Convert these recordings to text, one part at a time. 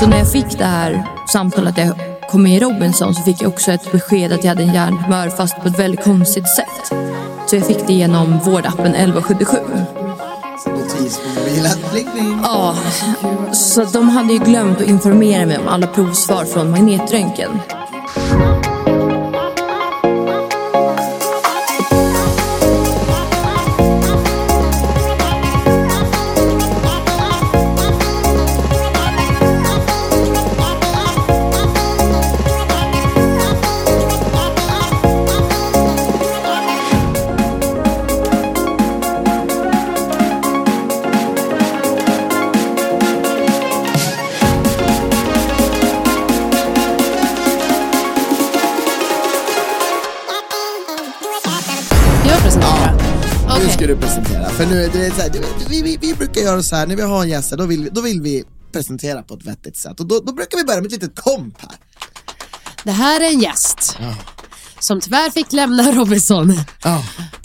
Så när jag fick det här samtalet att jag kom i Robinson, så fick jag också ett besked att jag hade en hjärntumör, fast på ett väldigt konstigt sätt. Så jag fick det genom vårdappen 1177. Ja, så de hade ju glömt att informera mig om alla provsvar från magnetröntgen. För nu, du vet, så här, vi brukar göra så här, när vi har en gäst, då vill vi presentera på ett vettigt sätt. Och då brukar vi börja med ett litet komp här. Det här är en gäst som tyvärr fick lämna Robinson.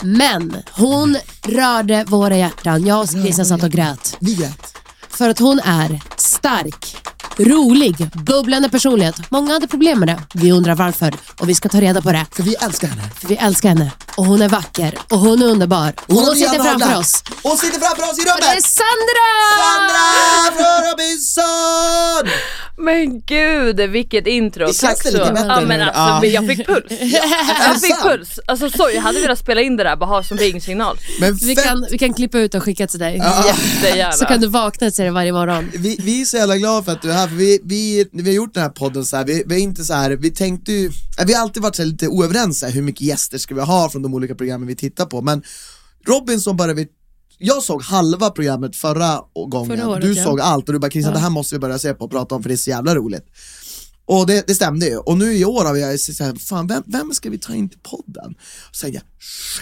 Men hon rörde våra hjärtan. Jag och Krisen satt och grät. Vi grät. För att hon är stark, rolig, bubblande personlighet. Många hade problem med det. Vi undrar varför, och vi ska ta reda på det. För vi älskar henne. Och hon är vacker. Och hon är underbar. Hon sitter framför oss. I rummet. Och det är Sandra! Sandra från Robinson! Men gud, vilket intro. Det känns lite bättre. Ja, men alltså, jag fick puls. Alltså, sorry, jag hade velat spela in det där. Bara ha som ringsignal. Men vi kan klippa ut och skicka till dig. Jättegärna. Så kan du vakna till det varje morgon. Vi är så jävla glada för att du är här. Vi har gjort den här podden så här. Vi är inte så här. Vi tänkte ju... Vi har alltid varit så lite oöverens här, hur mycket gäster ska vi ha från de olika programmen vi tittar på. Men Robinson började vi... Jag såg halva programmet förra gången. Du såg allt och du bara, Christian, det här måste vi börja se på och prata om, för det är så jävla roligt. Och det stämde ju. Och nu i år har vi såhär, fan, vem ska vi ta in till podden? Och säger jag,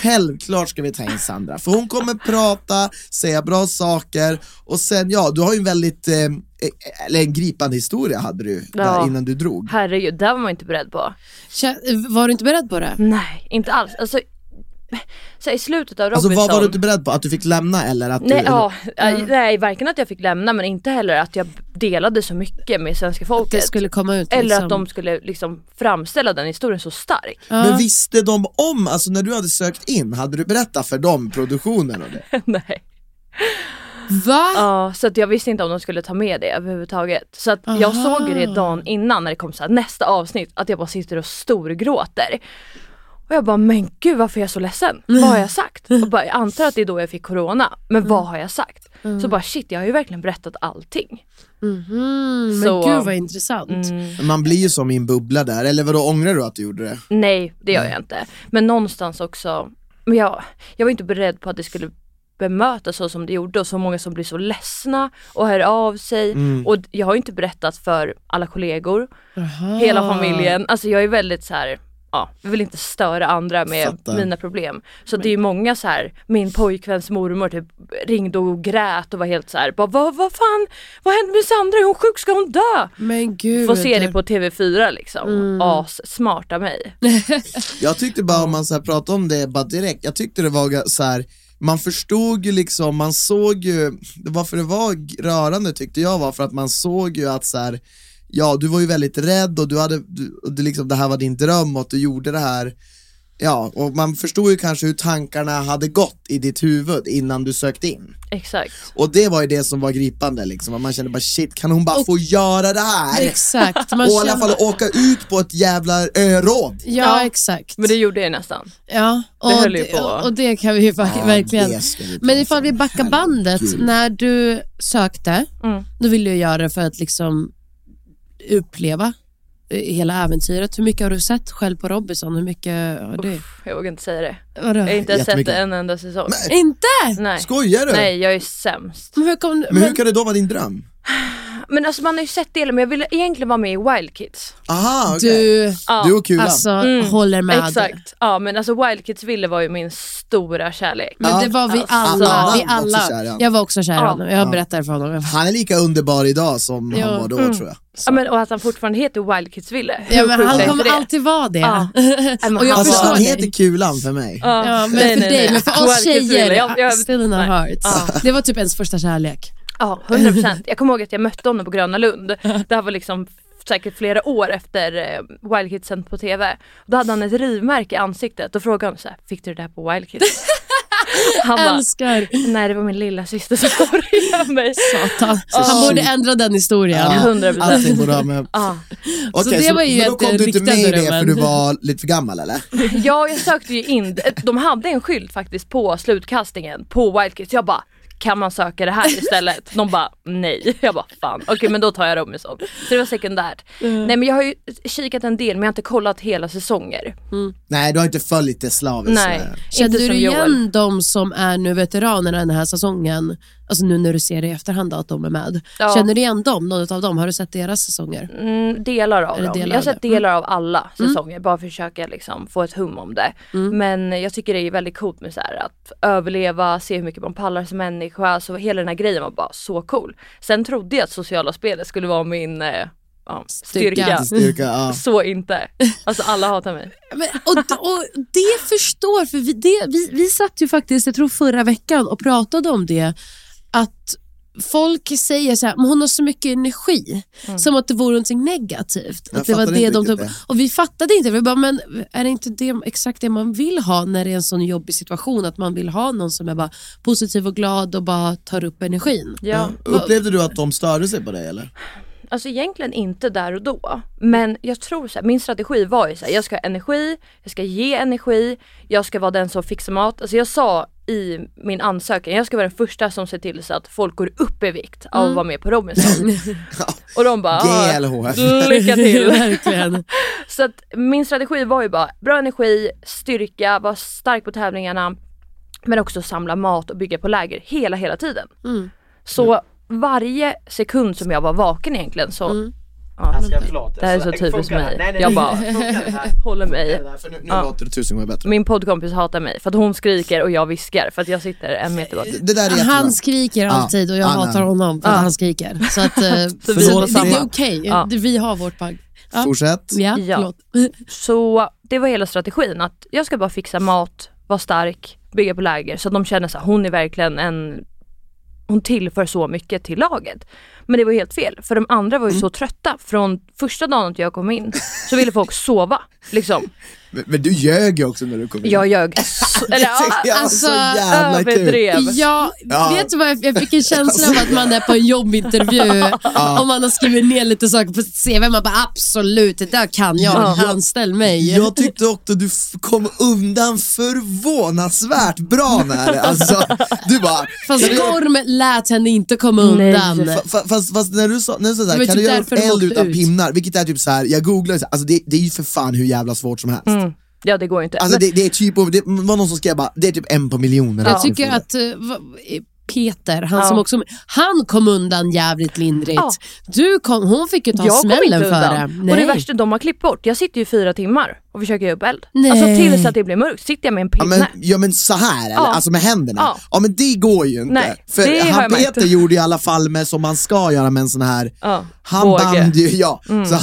självklart ska vi ta in Sandra. För hon kommer prata, säga bra saker. Och sen, du har ju en väldigt... eller en gripande historia hade du där innan du drog. Herregud, det var man inte beredd på. Var du inte beredd på det? Nej, inte alls. Alltså, så i slutet av Robinson... Alltså, vad var du inte beredd på? Att du fick lämna eller att... Nej, varken att jag fick lämna, men inte heller att jag delade så mycket med svenska folket. Att det skulle komma ut. Eller liksom, att de skulle liksom framställa den historien så stark. Men visste de om... Alltså, när du hade sökt in, hade du berättat för dem produktionen och det? Nej. Va? Ja, så att jag visste inte om de skulle ta med det överhuvudtaget. Så att jag såg det dagen innan när det kom så här, nästa avsnitt, att jag bara sitter och storgråter. Och jag bara, men gud, varför är jag så ledsen? Vad har jag sagt? Och bara, jag antar att det är då jag fick corona. Men vad har jag sagt? Så bara, shit, jag har ju verkligen berättat allting. Så, men gud, vad intressant. Man blir ju som i en bubbla där. Eller vadå, ångrar du att du gjorde det? Nej, det gör jag inte. Men någonstans också, men jag var inte beredd på att det skulle bemöta så som det gjorde, och så många som blir så ledsna och hör av sig. Och jag har ju inte berättat för alla kollegor, hela familjen. Alltså, jag är väldigt så här, jag vill inte störa andra med mina problem. Så det är ju många så här, min pojkväns mormor typ ringde och grät och var helt så här, vad fan, vad hände med Sandra? Är hon sjuk? Ska hon dö? Men gud. Får se det på TV4 liksom. Smarta mig. Jag tyckte bara, om man så här pratade om det bara direkt, jag tyckte det var så här, man förstod ju liksom, man såg ju varför det var rörande, tyckte jag var för att man såg ju att så här, du var ju väldigt rädd och du hade, och det liksom, det här var din dröm och att du gjorde det här Ja, och man förstod ju kanske hur tankarna hade gått i ditt huvud innan du sökte in. Exakt. Och det var ju det som var gripande liksom. Man kände bara shit, kan hon bara få göra det här? Exakt. Man och i alla fall åka ut på ett jävla öråd. Ja, exakt. Men det gjorde det nästan. Ja, och det höll ju på. Och det kan vi ju verkligen. Men ifall vi backar bandet, när du sökte, då ville du göra det för att liksom uppleva hela äventyret. Hur mycket har du sett själv på Robinson? Hur mycket har du? Uff, jag vågar inte säga det. Vadå? Jag har inte sett en enda säsong. Nej. Inte? Nej. Skojar du? Nej, jag är sämst. Men hur kan det då vara din dröm? Men alltså man har ju sett det, men jag ville egentligen vara med i Wild Kids. Aha, okay. Du och Kulan. Alltså, håller med. Exakt. Ja, men alltså Wild Kids Ville var ju min stora kärlek. Men det var vi alla. Alltså, vi alla. Jag var också kär i honom. Jag berättade för honom. Han är lika underbar idag som han var då, tror jag. Så. Ja, men och att han fortfarande heter Wild Kids Ville. Ja, men han kommer alltid vara det. Ja. Och jag alltså, han heter Kulan för mig. Ja, men nej, för nej, dig. Nej. Men för oss tjejer. Still in our hearts. Ja. Det var typ ens första kärlek. Ja, 100%. Jag kommer ihåg att jag mötte honom på Gröna Lund. Det här var liksom säkert flera år efter Wild Kids på tv. Då hade han ett rivmärke i ansiktet och frågade honom så här, fick du det där på Wild Kids? Han älskar. Bara, nej, det var min lilla syster som var mig. Satan. Han borde ändra den historien. 100%. Okej, så då kom du inte med i det för du var lite för gammal, eller? Ja, jag sökte ju in. De hade en skylt faktiskt på slutkastningen på Wild Kids. Jag bara, kan man söka det här istället? De bara, nej. Jag bara, fan. Okej, men då tar jag Robinson. Så det var sekundärt. Nej, men jag har ju kikat en del, men jag har inte kollat hela säsonger. Nej, du har inte följt det slaviskt. Nej, kände du igen de som är nu veteranerna den här säsongen? Alltså nu när du ser det i efterhand att de är med. Ja. Känner du igen dem? Något av dem? Har du sett deras säsonger? Delar av dem. Jag har sett delar av alla säsonger. Bara försöka liksom få ett hum om det. Men jag tycker det är väldigt coolt med så här, att överleva, se hur mycket man pallar som människa. Så hela den här grejen var bara så cool. Sen trodde jag att sociala spelet skulle vara min... Styrka. Så inte. Alltså alla hatar mig. Men, och det förstår. För vi satt ju faktiskt, jag tror förra veckan, och pratade om det. Att folk säger så här, men hon har så mycket energi. Som att det vore någonting negativt. Att det var det de tog. Och vi fattade inte. Vi bara, men är det inte det, exakt det man vill ha när det är en sån jobbig situation? Att man vill ha någon som är bara positiv och glad och bara tar upp energin. Ja. Upplevde du att de störde sig på dig, eller? Alltså egentligen inte där och då. Men jag tror så här, min strategi var ju så här, jag ska ha energi, jag ska ge energi, jag ska vara den som fixar mat. Alltså jag sa i min ansökan, jag ska vara den första som ser till så att folk går upp i vikt av att vara med på Robinson. Och de bara, lycka till. Så att min strategi var ju bara bra energi, styrka, vara stark på tävlingarna, men också samla mat och bygga på läger hela tiden. Så varje sekund som jag var vaken egentligen så... det här är så typiskt mig. Nej, jag bara håller mig. För nu låter det tusen gånger bättre. Min poddkompis hatar mig för att hon skriker och jag viskar för att jag sitter en meter bort. Han skriker alltid och jag hatar honom för att han skriker. Så att så det är okej. Vi har vårt pagg. Fortsätt. Ja. Så det var hela strategin att jag ska bara fixa mat, vara stark, bygga på läger så att de känner så här, hon är verkligen en... Hon tillför så mycket till laget. Men det var helt fel. För de andra var ju så trötta. Från första dagen jag kom in så ville folk sova. Liksom. Men du ljög ju också när du kom in. Jag ljög. Så jävla kul. Vet du vad? Jag fick en känsla av att man är på en jobbintervju. Och man har skrivit ner lite saker på sitt CV. Man bara, absolut, det där kan jag. Anställ mig. Jag tyckte också att du kom undan förvånansvärt bra när det. Alltså, du bara... Fast Gorm lät henne inte komma undan. Fast när du sa såhär, kan du göra eld utan pinnar? Vilket är typ så här, jag googlade. Alltså det är ju för fan hur jävla svårt som helst. Ja, det går inte. Alltså det är typ, det var någon som skrev bara, det är typ en på miljoner. Jag tycker att Peter, han som också, han kom undan jävligt lindrigt. Hon fick ju ta smällen för det. Och det värsta, de har klippt bort. Jag sitter ju 4 timmar och försöker göra upp eld. Alltså tills att det blir mörkt sitter jag med en pinne. Ja men så här, eller? Alltså med händerna. Ja, men det går ju inte. Nej, för han Peter gjorde i alla fall med som man ska göra med en sån här. Han band ju, Så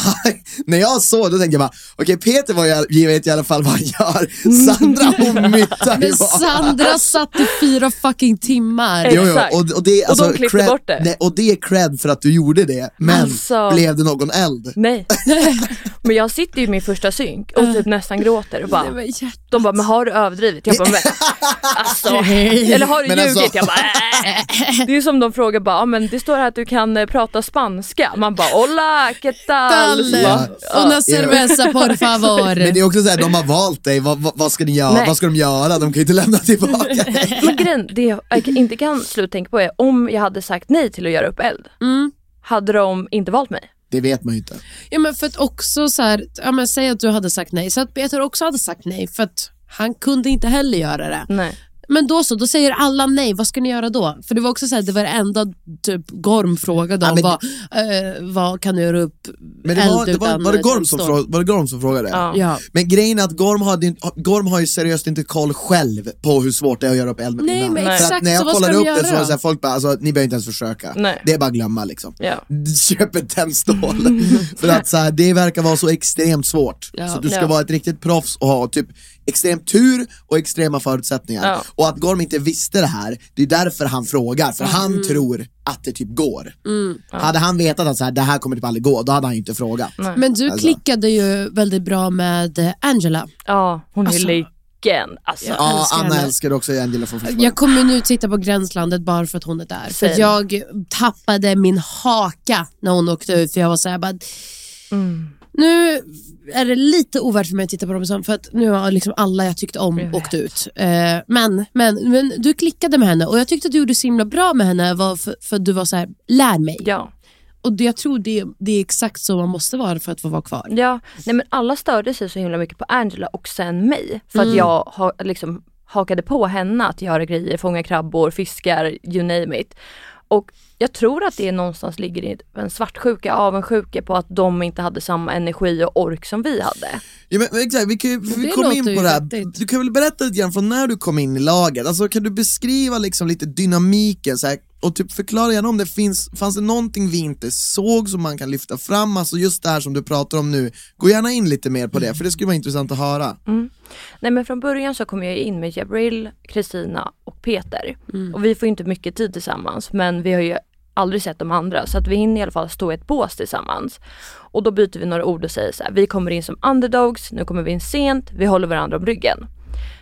när jag såg, då tänkte jag bara, okej, Peter vet i alla fall vad han gör. Sandra, hon myttar. Men Sandra satt i 4 fucking timmar. Exakt. Och det, alltså, och de klippte bort det. Nej, och det är cred för att du gjorde det. Men alltså, blev det någon eld? Nej, nej. Men jag sitter ju i min första synk och typ nästan gråter och bara, de bara, men har du överdrivit? Jag bara, men alltså, eller har du ljugit? Alltså. Jag bara, det är ju som de frågar bara, men det står här att du kan prata spanska. Man bara, hola, que tal? Una cerveza, por favor. Men det är också så här, de har valt dig. Vad ska ni göra? Nej. Vad ska de göra? De kan ju inte lämna tillbaka. Men grejen, det jag inte kan sluta tänka på är om jag hade sagt nej till att göra upp eld. Mm. Hade de inte valt mig? Det vet man ju inte. Ja, men för att också så här, ja, men säg att du hade sagt nej. Så att Peter också hade sagt nej, för att han kunde inte heller göra det. Nej. Men då så, då säger alla nej. Vad ska ni göra då? För det var också så här, det var enda typ Gorm frågade om vad kan du göra upp. Men var det Gorm som frågade? Ja. Men grejen är att Gorm har ju seriöst inte koll själv på hur svårt det är att göra upp eld med. Nej, men exakt, när jag kollade upp det så var det så här, folk bara, alltså, ni behöver inte ens försöka. Nej. Det är bara glömma liksom. Ja. Köp ett tändstål. För att så här, det verkar vara så extremt svårt. Ja. Så du ska vara ett riktigt proffs och ha typ extrem tur och extrema förutsättningar. Ja. Och att Gorm inte visste det här, det är därför han frågar. För han tror att det typ går. Mm. Ja. Hade han vetat att så här, det här kommer typ aldrig gå, då hade han inte frågat. Nej. Men du klickade ju väldigt bra med Angela. Ja, hon är lik. Alltså, ja, Anna älskar också Angela från Frisborg. Jag kommer nu titta på Gränslandet bara för att hon är där. För att jag tappade min haka när hon åkte ut. För jag var så här, bara... Nu är det lite ovärt för mig att titta på Robinson, för att nu har liksom alla jag tyckte om åkt ut. Men du klickade med henne, och jag tyckte att du gjorde så himla bra med henne, för att du var så här, lär mig. Ja. Och jag tror det är exakt så man måste vara för att få vara kvar. Ja, nej, men alla störde sig så himla mycket på Angela och sen mig, för att jag har liksom hakade på henne att göra grejer, fånga krabbor, fiskar, you name it. Och jag tror att det någonstans ligger i en svartsjuka, avundsjuka på att de inte hade samma energi och ork som vi hade. Ja, men exakt, vi kom in på det här. Vettigt. Du kan väl berätta lite grann från när du kom in i laget. Alltså, kan du beskriva liksom lite dynamiken så här, och typ förklara igen om det fanns det någonting vi inte såg som man kan lyfta fram? Alltså just det här som du pratar om nu. Gå gärna in lite mer på det, för det skulle vara intressant att höra. Mm. Nej, men från början så kom jag in med Jabril, Kristina och Peter. Och vi får inte mycket tid tillsammans, men vi har ju aldrig sett de andra, så att vi hinner i alla fall stå i ett bås tillsammans. Och då byter vi några ord och säger så här: vi kommer in som underdogs, nu kommer vi in sent, vi håller varandra om ryggen.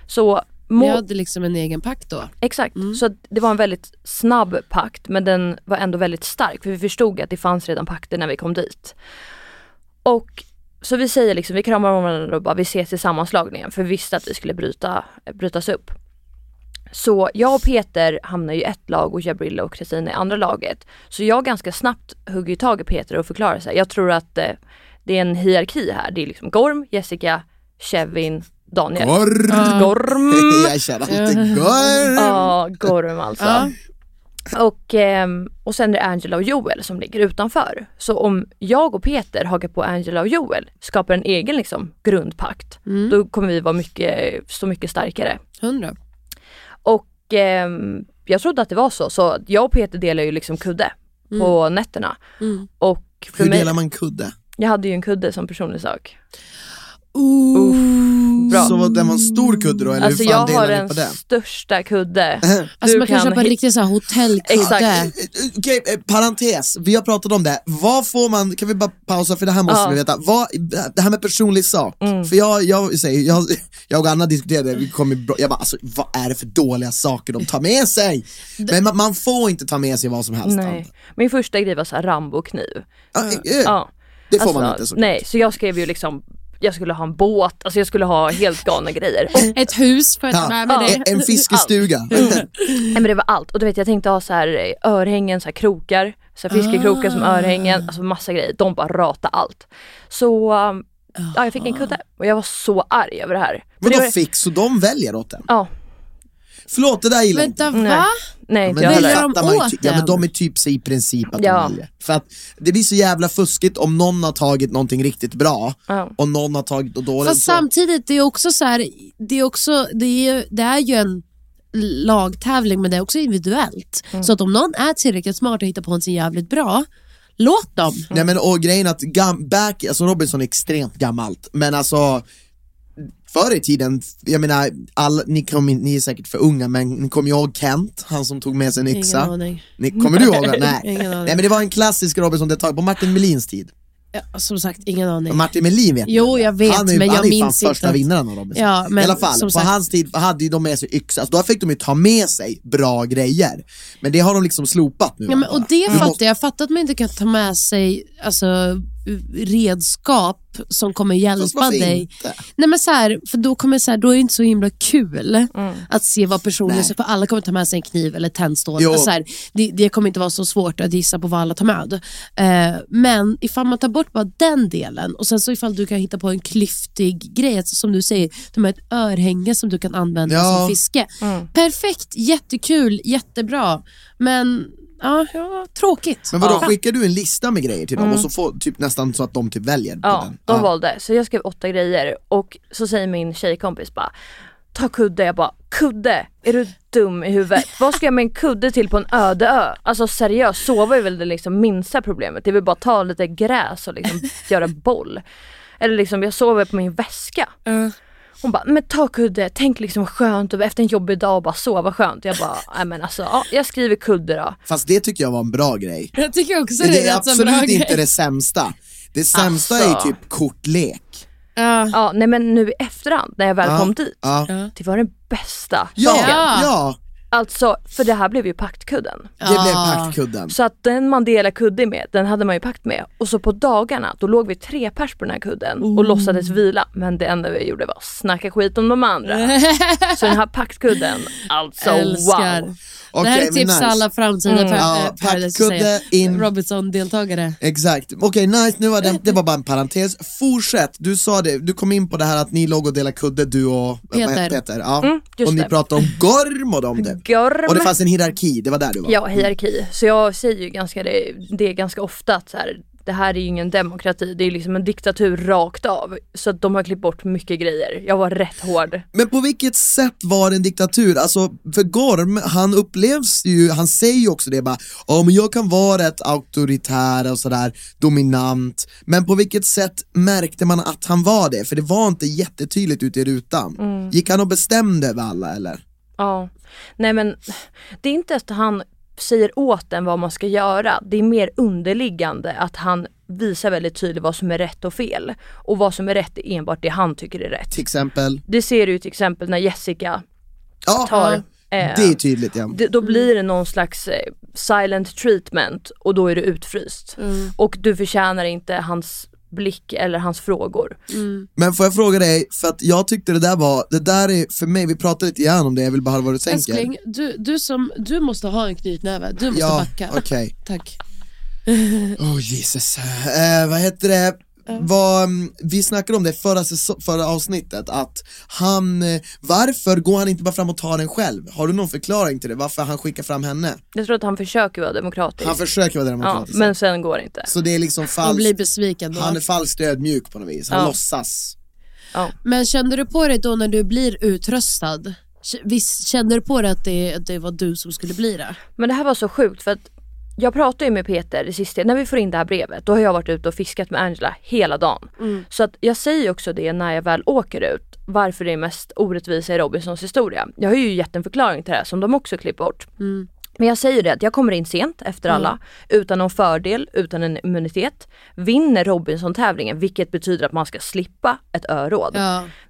Så vi hade liksom en egen pakt då. Exakt, så det var en väldigt snabb pakt, men den var ändå väldigt stark, för vi förstod att det fanns redan pakter när vi kom dit. Och så vi säger liksom, vi kramar om varandra och bara, vi ses i sammanslagningen, för vi visste att vi skulle brytas upp. Så jag och Peter hamnar i ett lag och Jabrilla och Kristina i andra laget. Så jag ganska snabbt hugger tag i Peter och förklarar sig. Jag tror att det är en hierarki här. Det är liksom Gorm, Jessica, Kevin, Daniel. Gorm! Jag känner alltid Gorm! Ja, Gorm alltså. Och sen är det Angela och Joel som ligger utanför. Så om jag och Peter hakar på Angela och Joel, skapar en egen liksom grundpakt, då kommer vi vara så mycket starkare. 100%. Och jag trodde att det var så jag och Peter delar ju liksom kudde på nätterna. Och för hur delar man kudde? Jag hade ju en kudde som personlig sak. Bra. Så den var en stor kudde då? Eller alltså hur fan, jag har den största kudde. Alltså man kan köpa en riktig hotellkudde. Exakt. Okej, parentes, vi har pratat om det. Vad får man, kan vi bara pausa, för det här måste vi veta. Det här med personlig sak. För jag och Anna diskuterade, jag bara, alltså, vad är det för dåliga saker de tar med sig? Men man får inte ta med sig vad som helst. Nej. Min första grej var så här, Rambo-kniv. Det får alltså, man inte så. Nej, så jag skrev ju liksom, jag skulle ha en båt, alltså jag skulle ha helt galna grejer. Ett hus för att det. En fiskestuga. Nej, men det var allt. Och du vet, jag tänkte ha så här örhängen, så här krokar, så här fiskekrokar som örhängen, alltså massa grejer. De bara rata allt. Så jag fick en kudde och jag var så arg över det här. Vadå fick? Så de väljer åt den? Ja. Förlåt, det där gillar inte. Vänta, va? Nej, inte jag heller. Ja, men de är typ sig i princip att de väljer. För att det blir så jävla fuskigt om någon har tagit någonting riktigt bra och någon har tagit och dåligt. Fast samtidigt, det är också så här, det är ju en lagtävling, men det är också individuellt. Så att om någon är tillräckligt smart och hittar på någonting jävligt bra, låt dem. Nej, men och grejen att alltså Robinson är extremt gammalt, men alltså förr i tiden, jag menar, ni är säkert för unga, men ni kommer ju ihåg Kent, han som tog med sig en yxa. Kommer du ihåg? Nej, men det var en klassisk Robinson-detalj på Martin Melins tid. Ja, som sagt, ingen aning. Martin Melin vet. Jo, jag vet, han är, men jag minns inte. Han är fan första vinnaren av Robinson. Ja, men i alla fall, på sagt, hans tid hade ju de med sig yxa. Alltså, då fick de ju ta med sig bra grejer. Men det har de liksom slopat nu. Ja, men, och det fattar jag. Fattar att man inte kan ta med sig, alltså, redskap som kommer hjälpa dig. Inte. Nej, men så här, för då kommer så här, då är det inte så himla kul att se vad personer så, för alla kommer ta med sig en kniv eller tändstål och så här, det kommer inte vara så svårt att gissa på vad alla tar med. Men ifall man tar bort bara den delen, och sen så ifall du kan hitta på en klyftig grej, alltså, som du säger, de här ett örhänge som du kan använda som fiske. Perfekt, jättekul, jättebra. Men Ja, tråkigt. Men vadå, skickar du en lista med grejer till dem och så får typ nästan så att de typ väljer på den? De valde, så jag skrev 8 grejer. Och så säger min tjejkompis bara, ta kudde. Jag bara, kudde? Är du dum i huvudet? Vad ska jag med en kudde till på en öde ö? Alltså seriöst, sova är väl det liksom minsta problemet. Det vill bara ta lite gräs och liksom göra boll. Eller liksom, jag sover på min väska. Hon bara, men ta kudde, tänk liksom skönt efter en jobbig dag och bara sova skönt. Jag bara, nej men alltså, ja, jag skriver kudde då. Fast det tycker jag var en bra grej. Jag tycker också det är absolut bra inte grej. Det sämsta. Det sämsta alltså är ju typ kortlek. Ja, nej men nu i efterhand, när jag väl kom dit, det var den bästa. Ja. Alltså, för det här blev ju paktkudden. Det blev paktkudden. Så att den man delar kudden med, den hade man ju pakt med. Och så på dagarna, då låg vi 3 pers på den här kudden och låtsades vila. Men det enda vi gjorde var att snacka skit om de andra. Så den här paktkudden, alltså älskar. Wow. Okay, det här är tips alla framtida paktkudde in Robinson-deltagare. Exakt. Okej, nice. Nu var det var bara en parentes. Fortsätt. Du sa det, du kom in på det här att ni låg och delade kudde, du och Peter. Ja. Och ni pratade om gorm och dem det. Gorm. Och det fanns en hierarki, det var där du var. Ja, hierarki. Så jag säger ju ganska det är ganska ofta att så här, det här är ju ingen demokrati, det är liksom en diktatur rakt av. Så att de har klippt bort mycket grejer. Jag var rätt hård. Men på vilket sätt var det en diktatur? Alltså, för Gorm, han upplevs ju, han säger ju också det bara, men jag kan vara rätt auktoritär och sådär, dominant. Men på vilket sätt märkte man att han var det? För det var inte jättetydligt ute i rutan. Gick han och bestämde över alla, eller? Ja, nej men det är inte att han säger åt en vad man ska göra, det är mer underliggande att han visar väldigt tydligt vad som är rätt och fel, och vad som är rätt är enbart det han tycker är rätt. Till exempel? Det ser du till exempel när Jessica tar det är tydligt, ja. Då blir det någon slags silent treatment och då är du utfryst och du förtjänar inte hans blick eller hans frågor. Men får jag fråga dig, för att jag tyckte det där är för mig, vi pratade lite grann om det, jag vill bara höra vad du tänker. Älskling, du måste ha en knytnäve, du måste backa. Okej. Tack. Jesus. Vad heter det? Vi snackade om det förra avsnittet, att varför går han inte bara fram och tar den själv? Har du någon förklaring till det? Varför han skickar fram henne? Jag tror att han försöker vara demokratisk. Ja, men sen går det inte. Så det är liksom falskt. Han blir besviken då. Han är falskt ödmjuk på något vis. Han låtsas. Men kände du på det då när du blir utröstad? Visst, kände du på det att det var du som skulle bli det? Men det här var så sjukt, för att jag pratade ju med Peter det sista, när vi får in det här brevet, då har jag varit ute och fiskat med Angela hela dagen. Så att jag säger också det när jag väl åker ut, varför det är mest orättvisa i Robinsons historia. Jag har ju gett en förklaring till det här som de också klipper bort. Men jag säger det att jag kommer in sent efter alla, utan någon fördel, utan en immunitet, vinner Robinson-tävlingen, vilket betyder att man ska slippa ett öråd.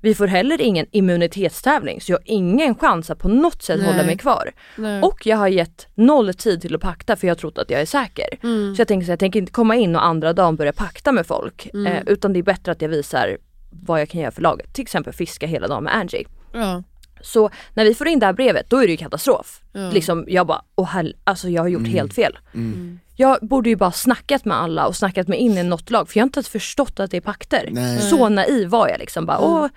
Vi får heller ingen immunitetstävling, så jag har ingen chans att på något sätt hålla mig kvar. Och jag har gett 0 tid till att pakta, för jag trodde att jag är säker. Så jag tänker inte komma in och andra dagen börja pakta med folk, utan det är bättre att jag visar vad jag kan göra för laget. Till exempel fiska hela dagen med Angie. Så när vi får in det här brevet, då är det ju katastrof. Liksom, jag bara, alltså jag har gjort helt fel. Jag borde ju bara snackat med alla och snackat mig in i något lag, för jag har inte förstått att det är pakter. Så naiv var jag liksom, bara,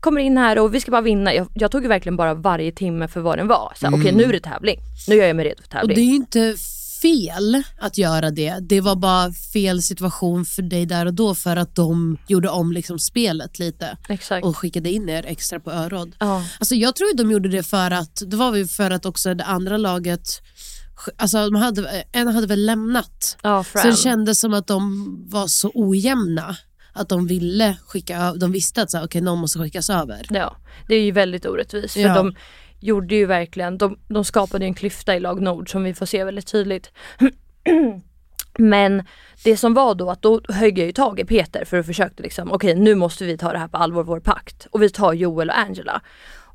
kommer in här och vi ska bara vinna. Jag tog ju verkligen bara varje timme för vad den var. Okej, nu är det tävling. Nu gör jag mig redo för tävling. Och det är ju inte fel att göra det. Det var bara fel situation för dig där och då, för att de gjorde om liksom spelet lite. Exakt. Och skickade in er extra på öråd. Alltså jag tror att de gjorde det för att det var ju för att också det andra laget, alltså en hade väl lämnat. Så det kändes som att de var så ojämna att de ville skicka, de visste att så här, okej, någon måste skickas över. Ja, det är ju väldigt orättvist, för de gjorde ju verkligen, de skapade en klyfta i lag Nord som vi får se väldigt tydligt. Men det som var då, att då högg jag ju tag i Peter för att försöka liksom, okej, nu måste vi ta det här på allvar, vår pakt. Och vi tar Joel och Angela.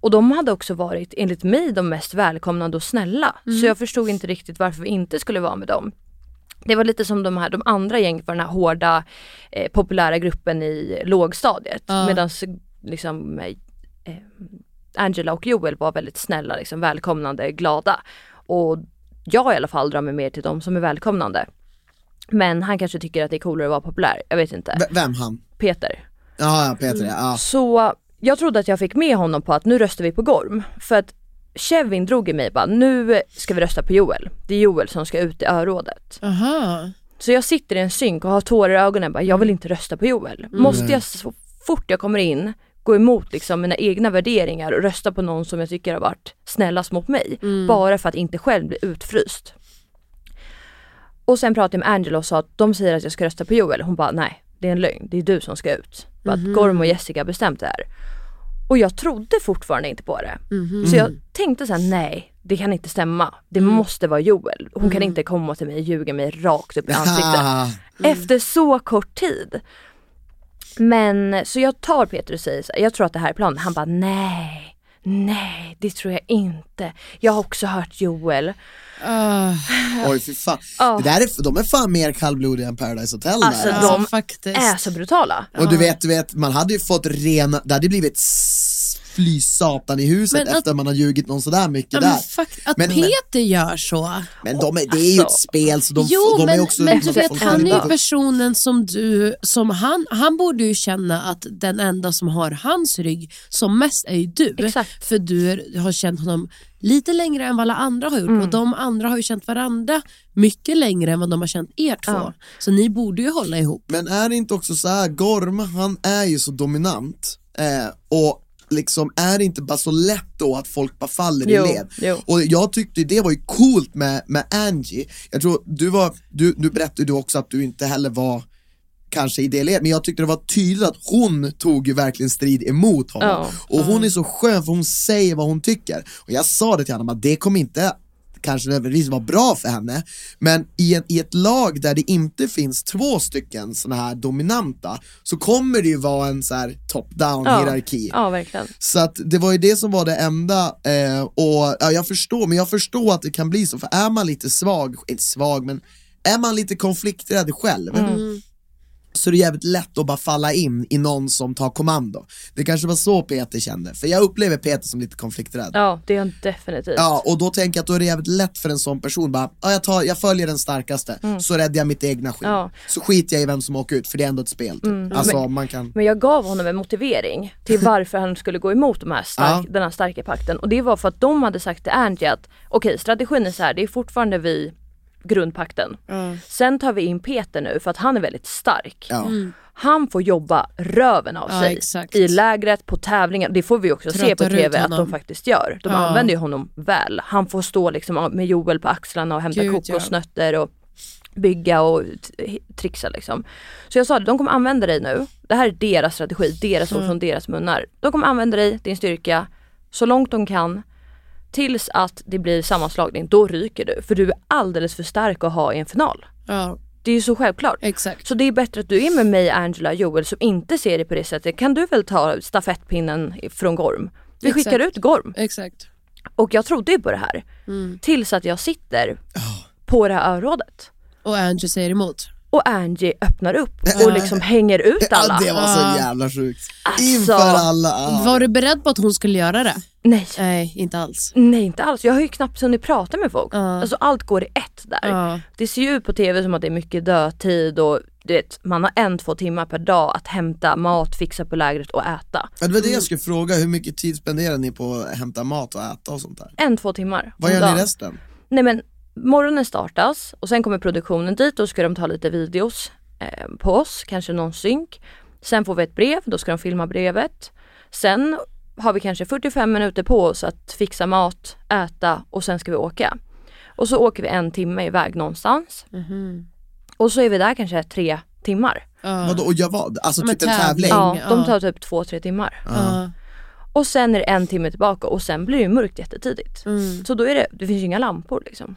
Och de hade också varit, enligt mig, de mest välkomnande och snälla. Mm. Så jag förstod inte riktigt varför vi inte skulle vara med dem. Det var lite som de andra gänget var den här hårda, populära gruppen i lågstadiet. Medan liksom, Angela och Joel var väldigt snälla, liksom, välkomnande, glada. Och jag i alla fall drar mig mer till dem som är välkomnande. Men han kanske tycker att det är coolare att vara populär. Jag vet inte. Vem han? Peter. Ja, Peter. Ja. Så jag trodde att jag fick med honom på att nu röstar vi på Gorm. För att Kevin drog i mig bara, nu ska vi rösta på Joel. Det är Joel som ska ut i örådet. Aha. Så jag sitter i en synk och har tårar i ögonen. Bara, jag vill inte rösta på Joel. Mm. Måste jag så fort jag kommer in gå emot liksom mina egna värderingar och rösta på någon som jag tycker har varit snällast mot mig. Mm. Bara för att inte själv bli utfryst. Och sen pratade jag med Angela och sa att de säger att jag ska rösta på Joel. Hon bara, nej, det är en lögn. Det är du som ska ut. Bara, mm-hmm. Gorm och Jessica bestämt det här. Och jag trodde fortfarande inte på det. Mm-hmm. Så jag tänkte så här, nej, det kan inte stämma. Det måste vara Joel. Hon kan inte komma till mig och ljuga mig rakt upp i ansiktet. Efter så kort tid. Men så jag tar Peter och säger så här, jag tror att det här är planen. Han bara, nej, det tror jag inte. Jag har också hört Joel. Oj, för fan. Det där är, de är fan mer kallblodiga än Paradise Hotel. Alltså, där. De faktiskt är så brutala. Och du vet, man hade ju fått rena... Det hade blivit fly satan i huset att, efter man har ljugit någon sådär mycket där. Men Peter gör så. Men det är ju ett spel. Så de är också... Men du vet, han är personen som du... Som han borde ju känna att den enda som har hans rygg som mest är ju du. Exakt. För du har känt honom... lite längre än vad alla andra har gjort. Och de andra har ju känt varandra mycket längre än vad de har känt er två. Så ni borde ju hålla ihop. Men är det inte också så här, Gorm, han är ju så dominant, och liksom är det inte bara så lätt då att folk bara faller i led. Och jag tyckte det var ju coolt med Angie. Jag tror du berättade ju också att du inte heller var kanske i det led, men jag tyckte det var tydligt att hon tog ju verkligen strid emot honom. Och hon är så skön, för hon säger vad hon tycker. Och jag sa det till henne, att det kommer inte kanske nödvändigtvis vara bra för henne, men i ett lag där det inte finns två stycken såna här dominanta, så kommer det ju vara en så här top-down hierarki. Ja, verkligen. Så att det var ju det som var det enda, och ja, jag förstår att det kan bli så, för är man lite svag, inte svag, men är man lite konflikträdd själv, så det är jävligt lätt att bara falla in i någon som tar kommando. Det kanske var så Peter kände. För jag upplever Peter som lite konflikträdd. Ja, det är han definitivt. Ja, och då tänker jag att då är det jävligt lätt för en sån person. Bara, jag följer den starkaste. Så räddar jag mitt egna skit. Ja. Så skiter jag i vem som åker ut. För det är ändå ett spel. Typ. Men jag gav honom en motivering till varför han skulle gå emot den här starka pakten. Och det var för att de hade sagt till Angie att okej, strategin är så här. Det är fortfarande vi... grundpakten. Sen tar vi in Peter nu för att han är väldigt stark. Han får jobba röven av sig. Exakt. I lägret, på tävlingar. Det får vi också se på tv att de faktiskt gör. De använder ju honom väl. Han får stå liksom med Joel på axlarna och hämta kokosnötter och bygga och trixa liksom. Så jag sa, de kommer använda dig nu. Det här är deras strategi. Deras ord från deras munnar. De kommer använda dig, din styrka, så långt de kan. Tills att det blir sammanslagning, då ryker du. För du är alldeles för stark att ha i en final. Det är ju så självklart. Exakt. Så det är bättre att du är med mig, Angela och Joel, som inte ser det på det sättet. Kan du väl ta stafettpinnen från Gorm? Vi skickar ut Gorm. Exakt. Och jag trodde ju på det här. Tills att jag sitter på det här örådet. Och Angie säger emot. Och Angie öppnar upp och liksom hänger ut alla. Det var så jävla sjukt. Alltså, inför alla. Var du beredd på att hon skulle göra det? Nej, inte alls. Jag har ju knappt hunnit prata med folk. Alltså allt går i ett där. Det ser ju ut på tv som att det är mycket dödtid och du vet, man har 1-2 timmar per dag att hämta mat, fixa på lägret och äta. Det var det jag skulle fråga, hur mycket tid spenderar ni på att hämta mat och äta och sånt där? 1-2 timmar. Vad gör ni resten? Nej, men morgonen startas och sen kommer produktionen dit. Då ska de ta lite videos på oss, kanske någon synk. Sen får vi ett brev, då ska de filma brevet. Sen har vi kanske 45 minuter på oss att fixa mat, äta och sen ska vi åka. Och så åker vi 1 timme iväg någonstans. Och så är vi där kanske 3 timmar. Vadå, och jag var, alltså typ en tävling? Ja, de tar typ 2-3 timmar. Och sen är det en timme tillbaka och sen blir det mörkt jättetidigt. Mm. Så då är det finns ju inga lampor liksom.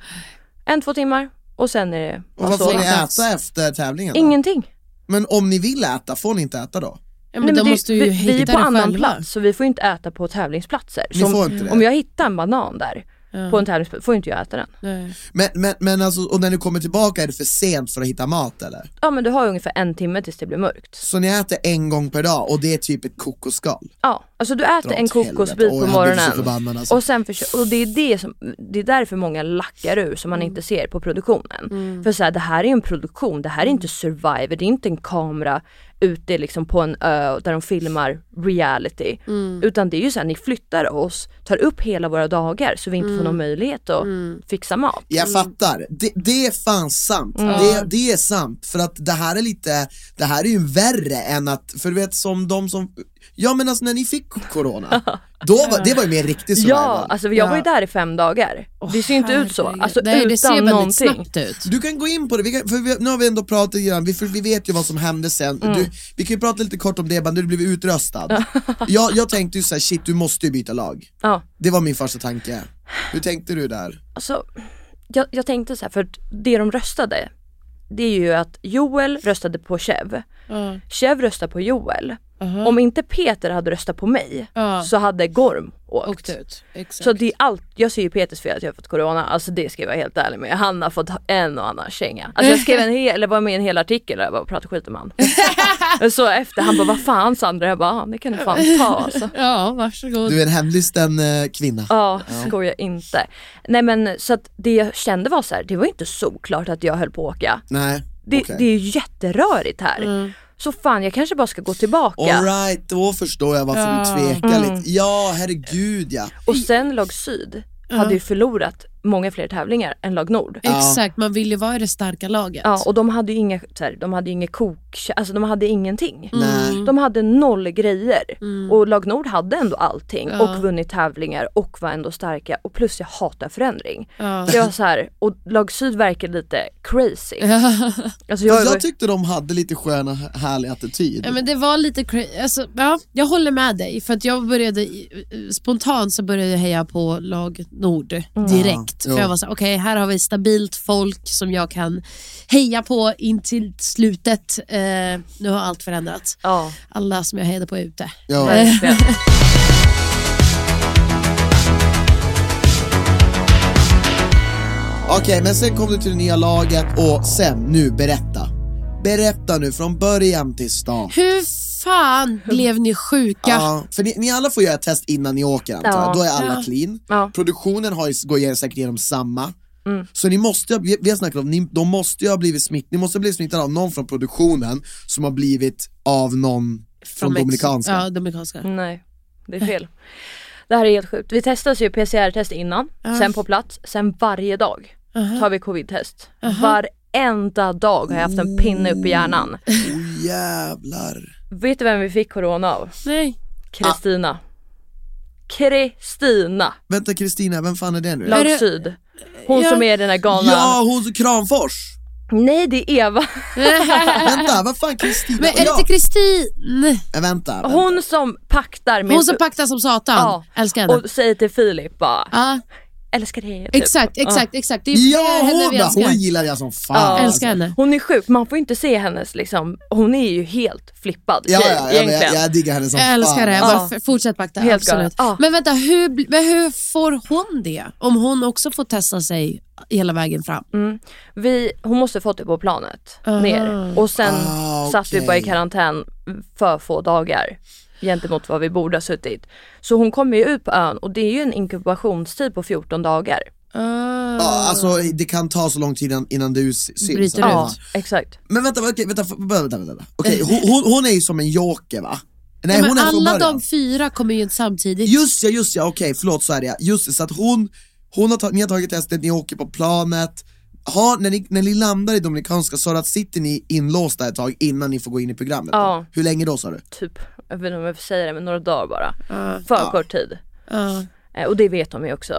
1-2 timmar och sen är det... Och vad får ni äta efter tävlingen då? Ingenting. Men om ni vill äta, får ni inte äta då? Ja, men nej, men måste ju vi är på annan själva plats, så vi får inte äta på tävlingsplatser. Ni får inte det. Om jag hittar en banan där på en tävlingsplats får inte jag äta den. Nej. Men alltså, och när du kommer tillbaka är det för sent för att hitta mat eller? Ja, men du har ungefär en timme tills det blir mörkt. Så ni äter en gång per dag och det är typ ett kokosskal? Ja, alltså du äter en kokosbit på morgonen förbannad, alltså. Och, sen och det är det som, det är därför många lackar ur som man inte ser på produktionen. Mm. För så här, det här är en produktion, det här är inte Survivor, det är inte en kamera ute liksom på en ö där de filmar reality. Mm. Utan det är ju så här, ni flyttar oss, tar upp hela våra dagar så vi inte får någon möjlighet att fixa mat. Jag fattar. Det är fan sant. Mm. Det är sant. För att det här är lite, det här är ju värre än att, för du vet som de som, ja men alltså när ni fick corona då var, det var ju mer riktigt så. Ja, alltså jag var ju där i 5 dagar. Det ser inte ut så. Alltså, nej, utan det ser väldigt snabbt ut. Du kan gå in på det. Nu har vi ändå pratat igen. Vi vet ju vad som hände sen. Vi kan ju prata lite kort om det, men du blev utröstad. jag tänkte ju så här, shit, du måste ju byta lag. Ja. Det var min första tanke. Hur tänkte du där? Alltså, jag tänkte så här, för det de röstade, det är ju att Joel röstade på Chev. Chev röstade på Joel. Om inte Peter hade röstat på mig så hade Gorm åkt ut. Exakt. Så det är allt. Jag ser ju Peters fel att jag har fått corona. Alltså det ska jag vara helt ärlig med. Han har fått en och annan känga. Alltså jag skrev en hel artikel där jag bara pratade skit om han. Så efter han bara, vad fan Sandra? Jag bara, det kan du fan ta alltså. Ja, varsågod. Du är en hemlisten kvinna. Ja, skojar inte. Nej men så att det jag kände var så här, det var inte så klart att jag höll på att åka. Nej, okay. Det är ju jätterörigt här. Så fan, jag kanske bara ska gå tillbaka. All right, då förstår jag varför du tvekar lite. Ja, herregud, ja. Och sen lag syd hade ju förlorat många fler tävlingar än lag nord. Exakt, man ville ju vara i det starka laget. Ja, och de hade ju inga, så här, de hade ju inga kok, alltså de hade ingenting. Mm. De hade noll grejer. Och lag nord hade ändå allting och vunnit tävlingar och var ändå starka. Och plus jag hatar förändring. Det var så här, och lag syd verkade lite crazy. Alltså jag tyckte de hade lite sköna, härlig attityd. Ja, men det var lite crazy. Alltså, ja, jag håller med dig, för att jag började spontant så började jag heja på lag nord direkt. För jag var så här, okej, här har vi stabilt folk som jag kan heja på in till slutet. Nu har allt förändrats. Alla som jag hejade på är ute. Okej, men sen kom du till det nya laget. Och sen, nu berätta nu från början till stan. Hur fan blev ni sjuka? Ja, för ni alla får göra ett test innan ni åker, antar jag. Då är alla clean. Produktionen går säkert igenom samma. Så ni måste, vi har snackat om, de måste ju ha blivit smittade. Ni måste ha blivit smittade av någon från produktionen som har blivit av någon från Dominikanska. Ja, Dominikanska. Nej, det är fel. Det här är helt sjukt. Vi testas ju PCR-test innan, sen på plats, sen varje dag tar vi covid-test. Varenda dag har jag haft en pinne upp i hjärnan. Jävlar. Vet du vem vi fick corona av? Nej. Kristina. Vänta, Kristina, vem fan är det nu? Lag syd. Hon som är den här galna. Ja, hon som Kramfors. Nej, det är Eva. Vänta, vad fan Kristina? Men är det inte Kristin? Vänta. Hon som paktar med... Hon som paktar som satan. Ja. Älskar henne. Och säger till Filip bara... Älskar det. Typ. Exakt. Det är hon gillar jag som fan. Älskar henne. Hon är sjuk, man får inte se hennes liksom. Hon är ju helt flippad. Jag diggar henne som fan. Älskar det, bara fortsätt pakta. Helt absolut. Men vänta, hur får hon det? Om hon också får testa sig hela vägen fram. Hon måste fått det på planet ner. Och sen satt vi bara i karantän för få dagar gentemot vad vi borde ha suttit. Så hon kommer ju ut på ön och det är ju en inkubationstid på 14 dagar. Alltså det kan ta så lång tid innan du syns. Ja, exakt. Men vänta. Okej, hon är ju som en joker, va? Nej, ja, men hon är alla de 4 kommer ju samtidigt. Just ja, okej, förlåt, så är det. Just så att ni har tagit testet, ni åker på planet. När ni landar i Dominikanska så att sitter ni inlåsta ett tag innan ni får gå in i programmet. Ja. Hur länge då, sa du? Typ, jag vet inte om jag får säga det, men några dagar bara. För kort tid. Och det vet de ju också.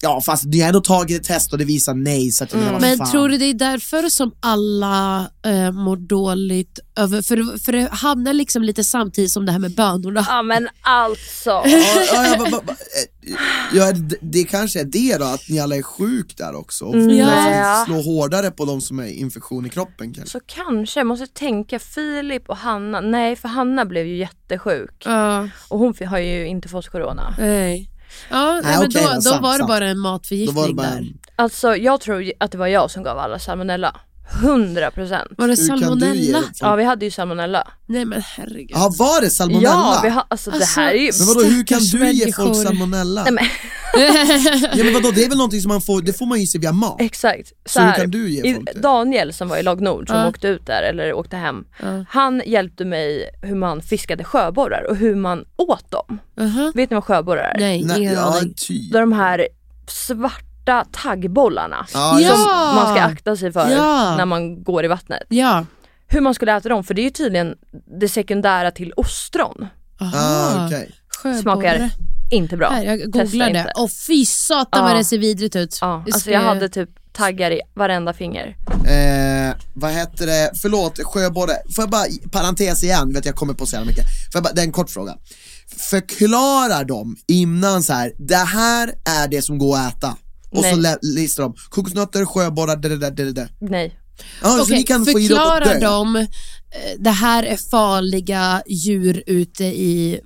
Ja, fast det har ändå tagit ett test och det visar nej, så att det var Men fan. Tror du det är därför som alla mår dåligt över, för det hamnar liksom lite samtidigt som det här med bönorna? Ja, men alltså ja, det kanske är det då, att ni alla är sjuk där också och slår hårdare på de som är infektion i kroppen kanske. Så kanske, jag måste tänka Filip och Hanna. Nej, för Hanna blev ju jättesjuk och hon har ju inte fått corona. Nej. Ja, nej, men okay, då var det bara en matförgiftning där. Alltså jag tror att det var jag som gav alla salmonella. 100%. Var det salmonella? Ja, vi hade ju salmonella. Nej men herregud. Ja, var det salmonella? Ja, vi har, alltså det här är ju. Men vadå, hur kan du ge folk salmonella? Nej men ja, men vadå, det är väl någonting som man får. Det får man ju se via mat. Exakt. Så här, hur kan du ge folk det? Daniel som var i Lag Nord, som åkte ut där, eller åkte hem, han hjälpte mig hur man fiskade sjöborrar och hur man åt dem. Vet ni vad sjöborrar är? Nej, ja, typ. De här svarta taggbollarna som man ska akta sig för när man går i vattnet. Ja. Hur man skulle äta dem, för det är ju tydligen det sekundära till ostron. Okej. Okay. Smakar inte bra. Här, jag googlade det. Och fy satan vad det ser vidrigt ut. Ja. Alltså jag hade typ taggar i varenda finger. Vad heter det? Förlåt, sjöborre. Får jag bara, parentes igen, vet jag kommer på så mycket. Får jag bara, det är en kort fråga. Förklarar de innan så här, det här är det som går att äta? Och nej. Så listar de kokosnötter, sjöborrar, det. Nej. Ah, okay, förklarar de det här är farliga djur ute i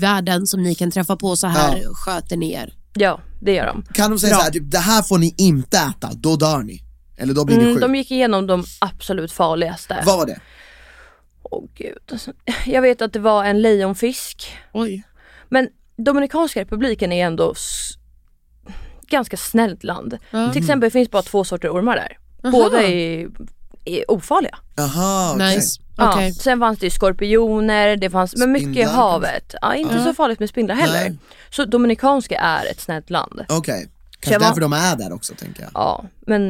världen som ni kan träffa på, så här sköter ni er. Ja, det gör de. Kan de säga så här, typ, det här får ni inte äta, då dör ni. Eller då blir ni sjuk. De gick igenom de absolut farligaste. Vad var det? Åh gud, alltså, jag vet att det var en lejonfisk. Oj. Men Dominikanska republiken är ändå ganska snällt land. Till exempel finns bara 2 sorter ormar där. Båda är ofarliga. Aha, okay. Nice. Okay. Ja, sen fanns det ju skorpioner, det fanns, men mycket i havet. Ja, inte så farligt med spindlar heller. Nej. Så Dominikanska är ett snällt land. Okej. Kanske därför de är där också, tänker jag. Ja, men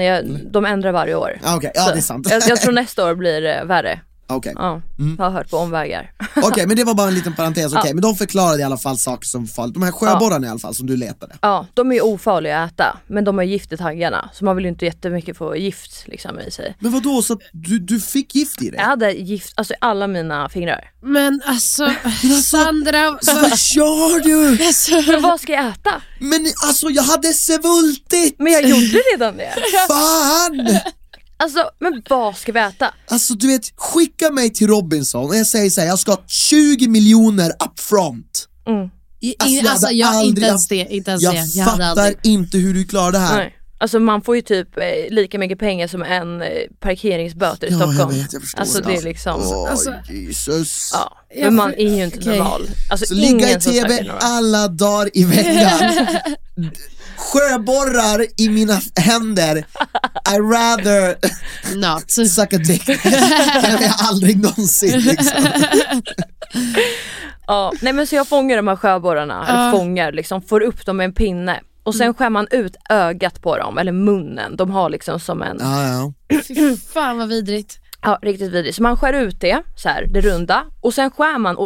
de ändrar varje år. Okay. Ja, det är sant. jag tror nästa år blir det värre. Okay. Ja, jag har hört på omvägar. Okej, men det var bara en liten parentes. Okej, men de förklarade i alla fall saker som fall. De här sjöborrarna i alla fall som du letade. Ja, de är ju ofarliga att äta, men de har gift i taggarna, så man vill ju inte jättemycket få gift liksom i sig. Men vadå, så att du fick gift i dig? Jag hade gift, alltså alla mina fingrar. Men alltså Sandra, vad gör du? Alltså, vad ska jag äta? Men alltså jag hade svultit. Men jag gjorde redan det. Fan! Alltså, men vad ska vi äta? Alltså, du vet, skicka mig till Robinson och jag säger så här, jag ska ha 20 miljoner upfront. Alltså, jag inte ens det. Jag fattar inte hur du klarar det här. Nej. Alltså, man får ju typ lika mycket pengar som en parkeringsböter i Stockholm. Jag vet, jag förstår. Alltså, det är liksom... Alltså, Jesus. Ja, men man är ju inte normal. Alltså, så ligga i tv alla dagar i veckan. Sjöborrar i mina händer. I rather not suck a dick. Det är aldrig någonsin liksom. Ja, nej men så jag fångar de här sjöborrarna, fångar liksom, får upp dem med en pinne och sen skär man ut ögat på dem eller munnen. De har liksom som en Fy fan vad vidrigt. Ja, riktigt vidrigt. Så man skär ut det så här, det runda, och sen skär man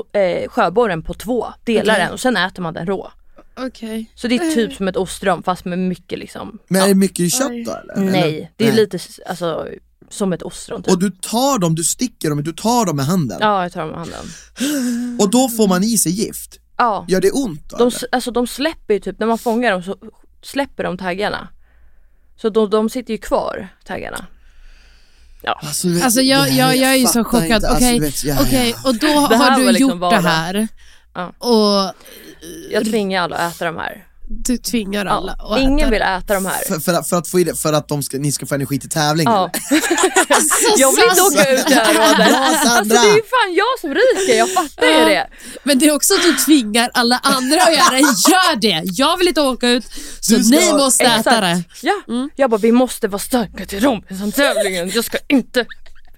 sjöborren på 2 delar den och sen äter man den rå. Okay. Så det är typ som ett ostron fast med mycket liksom. Men är det mycket kött då eller? Nej, det är lite alltså, som ett ostron typ. Och du tar dem, du sticker dem, du tar dem med handen. Ja, jag tar dem med handen. Och då får man i sig gift. Ja. Gör det ont då? Alltså de släpper ju typ, när man fångar dem så släpper de taggarna. Så de sitter ju kvar, taggarna. Ja. Alltså jag är ju så chockad. Okej, och då har du liksom gjort det här. Ja. Och jag tvingar alla att äta de här. Du tvingar alla att ingen äta. Vill äta de här för att få i det, för att ni ska få energi till tävlingen. Ja. Alltså, jag vill inte åka ut där alltså, det är ju fan jag som ryker. Jag fattar ju det. Men det är också att du tvingar alla andra att göra. Gör det, jag vill inte åka ut. Så ni måste äta det. Ja. Jag bara, vi måste vara starka till Robinson-tävlingen. Jag ska inte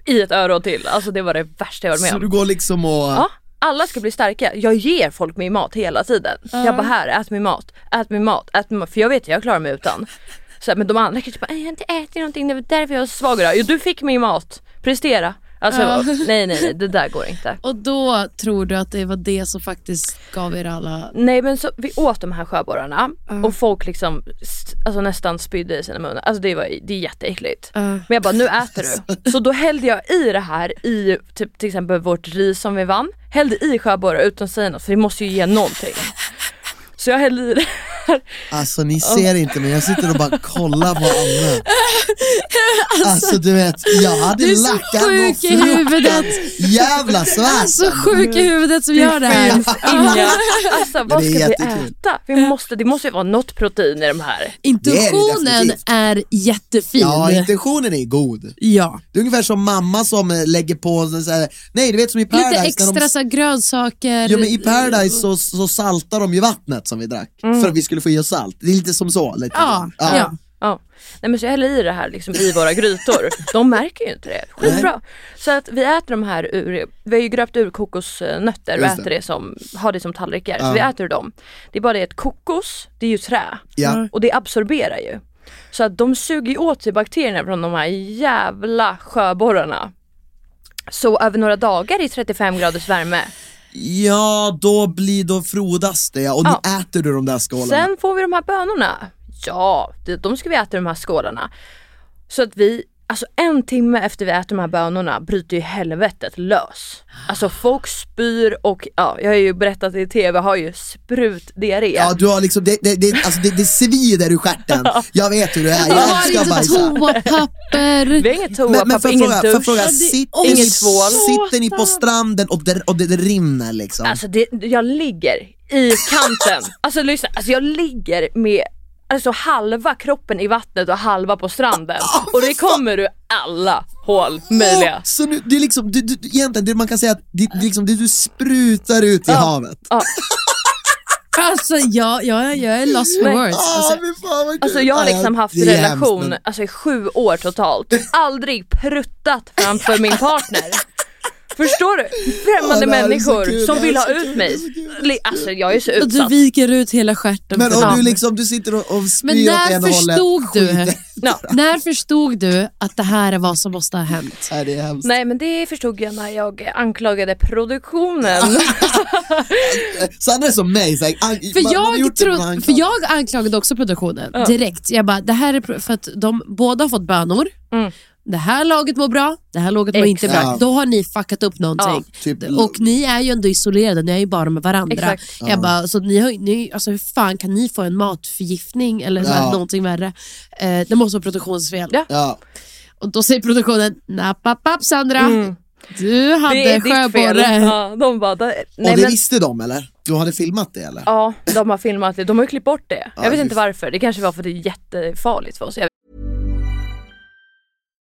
i ett öron till. Alltså det var det värsta jag var med om. Så du går liksom och... Ja. Alla ska bli starka. Jag ger folk min mat hela tiden. Jag bara, här, ät min mat. För jag vet att jag klarar mig utan. Så, men de andra kanske bara, jag har inte ätit någonting, det är därför jag är svagare. Jo, du fick min mat. Prestera. Alltså, nej, det där går inte. Och då tror du att det var det som faktiskt gav er alla... Nej, men så, vi åt de här sjöborrarna och folk liksom alltså, nästan spydde i sina munnar. Alltså det är jätteäckligt. Men jag bara, nu äter du. Så då hällde jag i det här i typ, till exempel vårt ris som vi vann. Hällde i sjöborrar utan att säga något, för vi måste ju ge någonting. Så jag hällde i det. Alltså ni ser inte, men jag sitter och bara kollar på Anna. Alltså du vet, jag hade lackat och fruktat. Jävla svärtan. Så sjuk i huvudet som gör det här. Alltså vad ska vi äta? Det måste ju vara något protein i de här. Intuitionen är jättefin. Ja, intentionen är god. Ja. Det är ungefär som mamma som lägger på så här, nej du vet som i Paradise. Lite extra så grönsaker. Ja men i Paradise så saltar de ju vattnet som vi drack. För att vi skulle få i oss salt. Det är lite som så. Lite. Ja. Nej men så jag häller i det här liksom i våra grytor. De märker ju inte det. Skitbra. Så att vi äter de här ur... Vi har ju gröpt ur kokosnötter och äter det som... Har det som tallrikar. Ja. Så vi äter dem. Det är bara det att kokos, det är ju trä. Ja. Och det absorberar ju. Så att de suger åt sig bakterierna från de här jävla sjöborrarna. Så över några dagar i 35 graders värme... Ja, då frodas det. Och nu äter du de där skålarna. Sen får vi de här bönorna. Ja, de ska vi äta de här skålarna. Så att vi, alltså en timme efter vi äter de här bönorna, bryter ju helvetet lös. Alltså folk spyr och jag har ju berättat i tv, har ju sprutdiarré. Ja, du har liksom, det svider ur stjärten. Jag vet hur du är, jag älskar bajsa. Toapapper. Vi har inget toapapper, ingen dusch. För fråga, sitter ni på stranden och det rinner liksom? Alltså jag ligger i kanten. Alltså lyssna, jag ligger med... Alltså halva kroppen i vattnet och halva på stranden. Och det kommer du alla hål möjliga. Så nu, det är liksom, egentligen man kan säga att det är liksom det du sprutar ut i havet. Alltså jag är lost for words. Alltså jag har liksom haft en relation i 7 år totalt. Aldrig pruttat framför min partner. Förstår du? Främmande människor som vill ha ut mig. Alltså jag är så utsatt. Och du viker ut hela stjärten. Men om du liksom, du sitter och spyr åt ena hållet. När förstod du att det här är vad som måste ha hänt? Nej, det är hemskt. Nej, men det förstod jag när jag anklagade produktionen. Sandra är som mig. För jag anklagade också produktionen direkt. Jag bara, det här är för att de båda har fått bönor. Mm. Det här laget var bra, det här laget var inte bra. Då har ni fuckat upp någonting. Och ni är ju ändå isolerade, ni är ju bara med varandra. Jag bara, så ni, alltså, hur fan kan ni få en matförgiftning eller någonting värre? Det måste vara produktionsfel. Och då säger produktionen, napp, Sandra. Du hade sjöborre. De bara, visste de eller? Du hade filmat det eller? Ja, de har filmat det. De har ju klippt bort det. Jag vet inte varför. Det kanske var för att det är jättefarligt för oss.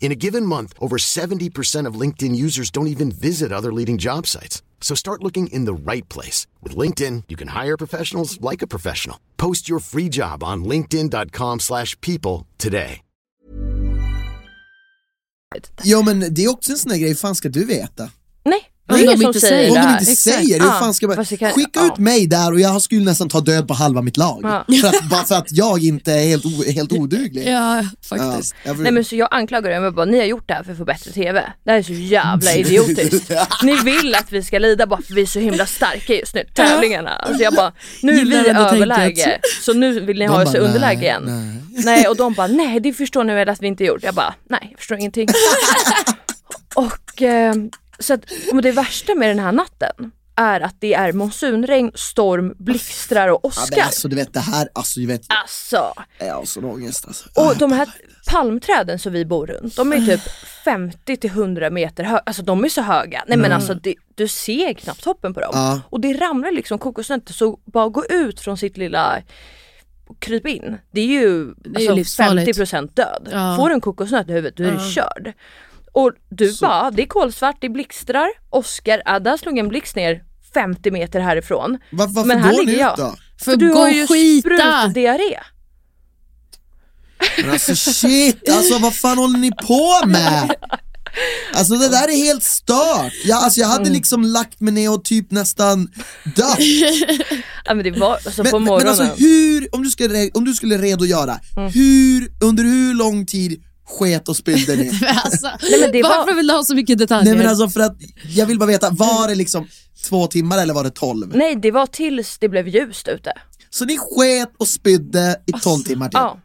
In a given month, over 70% of LinkedIn users don't even visit other leading job sites. So start looking in the right place. With LinkedIn, you can hire professionals like a professional. Post your free job on linkedin.com/people today. Jo, men det är också en sån här grej. Fan ska du veta? Nej. Om de inte säger det, hur fan ska man... Skicka ut mig där och jag skulle nästan ta död på halva mitt lag. Bara för att jag inte är helt oduglig. Ja, faktiskt. Nej, men så jag anklagar dem och bara, ni har gjort det här för att få bättre tv. Det här är så jävla idiotiskt. Ni vill att vi ska lida bara för vi är så himla starka just nu. Tävlingarna. Alltså jag bara, nu är vi i överläge. Så nu vill ni ha oss i underläge igen. Nej, och de bara, nej det förstår ni väl att vi inte gjort. Jag bara, nej jag förstår ingenting. Och... Så att, det värsta med den här natten är att det är monsunregn, storm, blixtrar och åska. Ja, alltså du vet det här, alltså du vet. Alltså. Ja, så långest alltså. Och de här palmträden som vi bor runt, de är typ 50 till 100 meter höga. Alltså de är så höga. Nej men alltså det, du ser knappt toppen på dem. Ja. Och det ramlar liksom kokosnötter, så bara gå ut från sitt lilla kryp in. Det är ju, alltså, 50% död. Ja. Får du en kokosnöt i huvudet, då är du körd. Och du så. Bara, det är kolsvart, det blixtrar. Oskar, där slog en blixt ner 50 meter härifrån. Varför men här går ligger jag. Då? För du har ju sprutdiarré. Men alltså shit, alltså vad fan håller ni på med? Alltså det där är helt stört. Jag hade liksom lagt mig ner och typ nästan dött. Ja, men det var alltså på morgonen. Men alltså hur, om du skulle redogöra, hur, under hur lång tid sket och spydde ni? Alltså, varför vill du ha så mycket detaljer? Nej men alltså för att jag vill bara veta, var det liksom 2 timmar eller var det 12? Nej, det var tills det blev ljust ute. Så ni sket och spydde i 12 timmar till? Ja.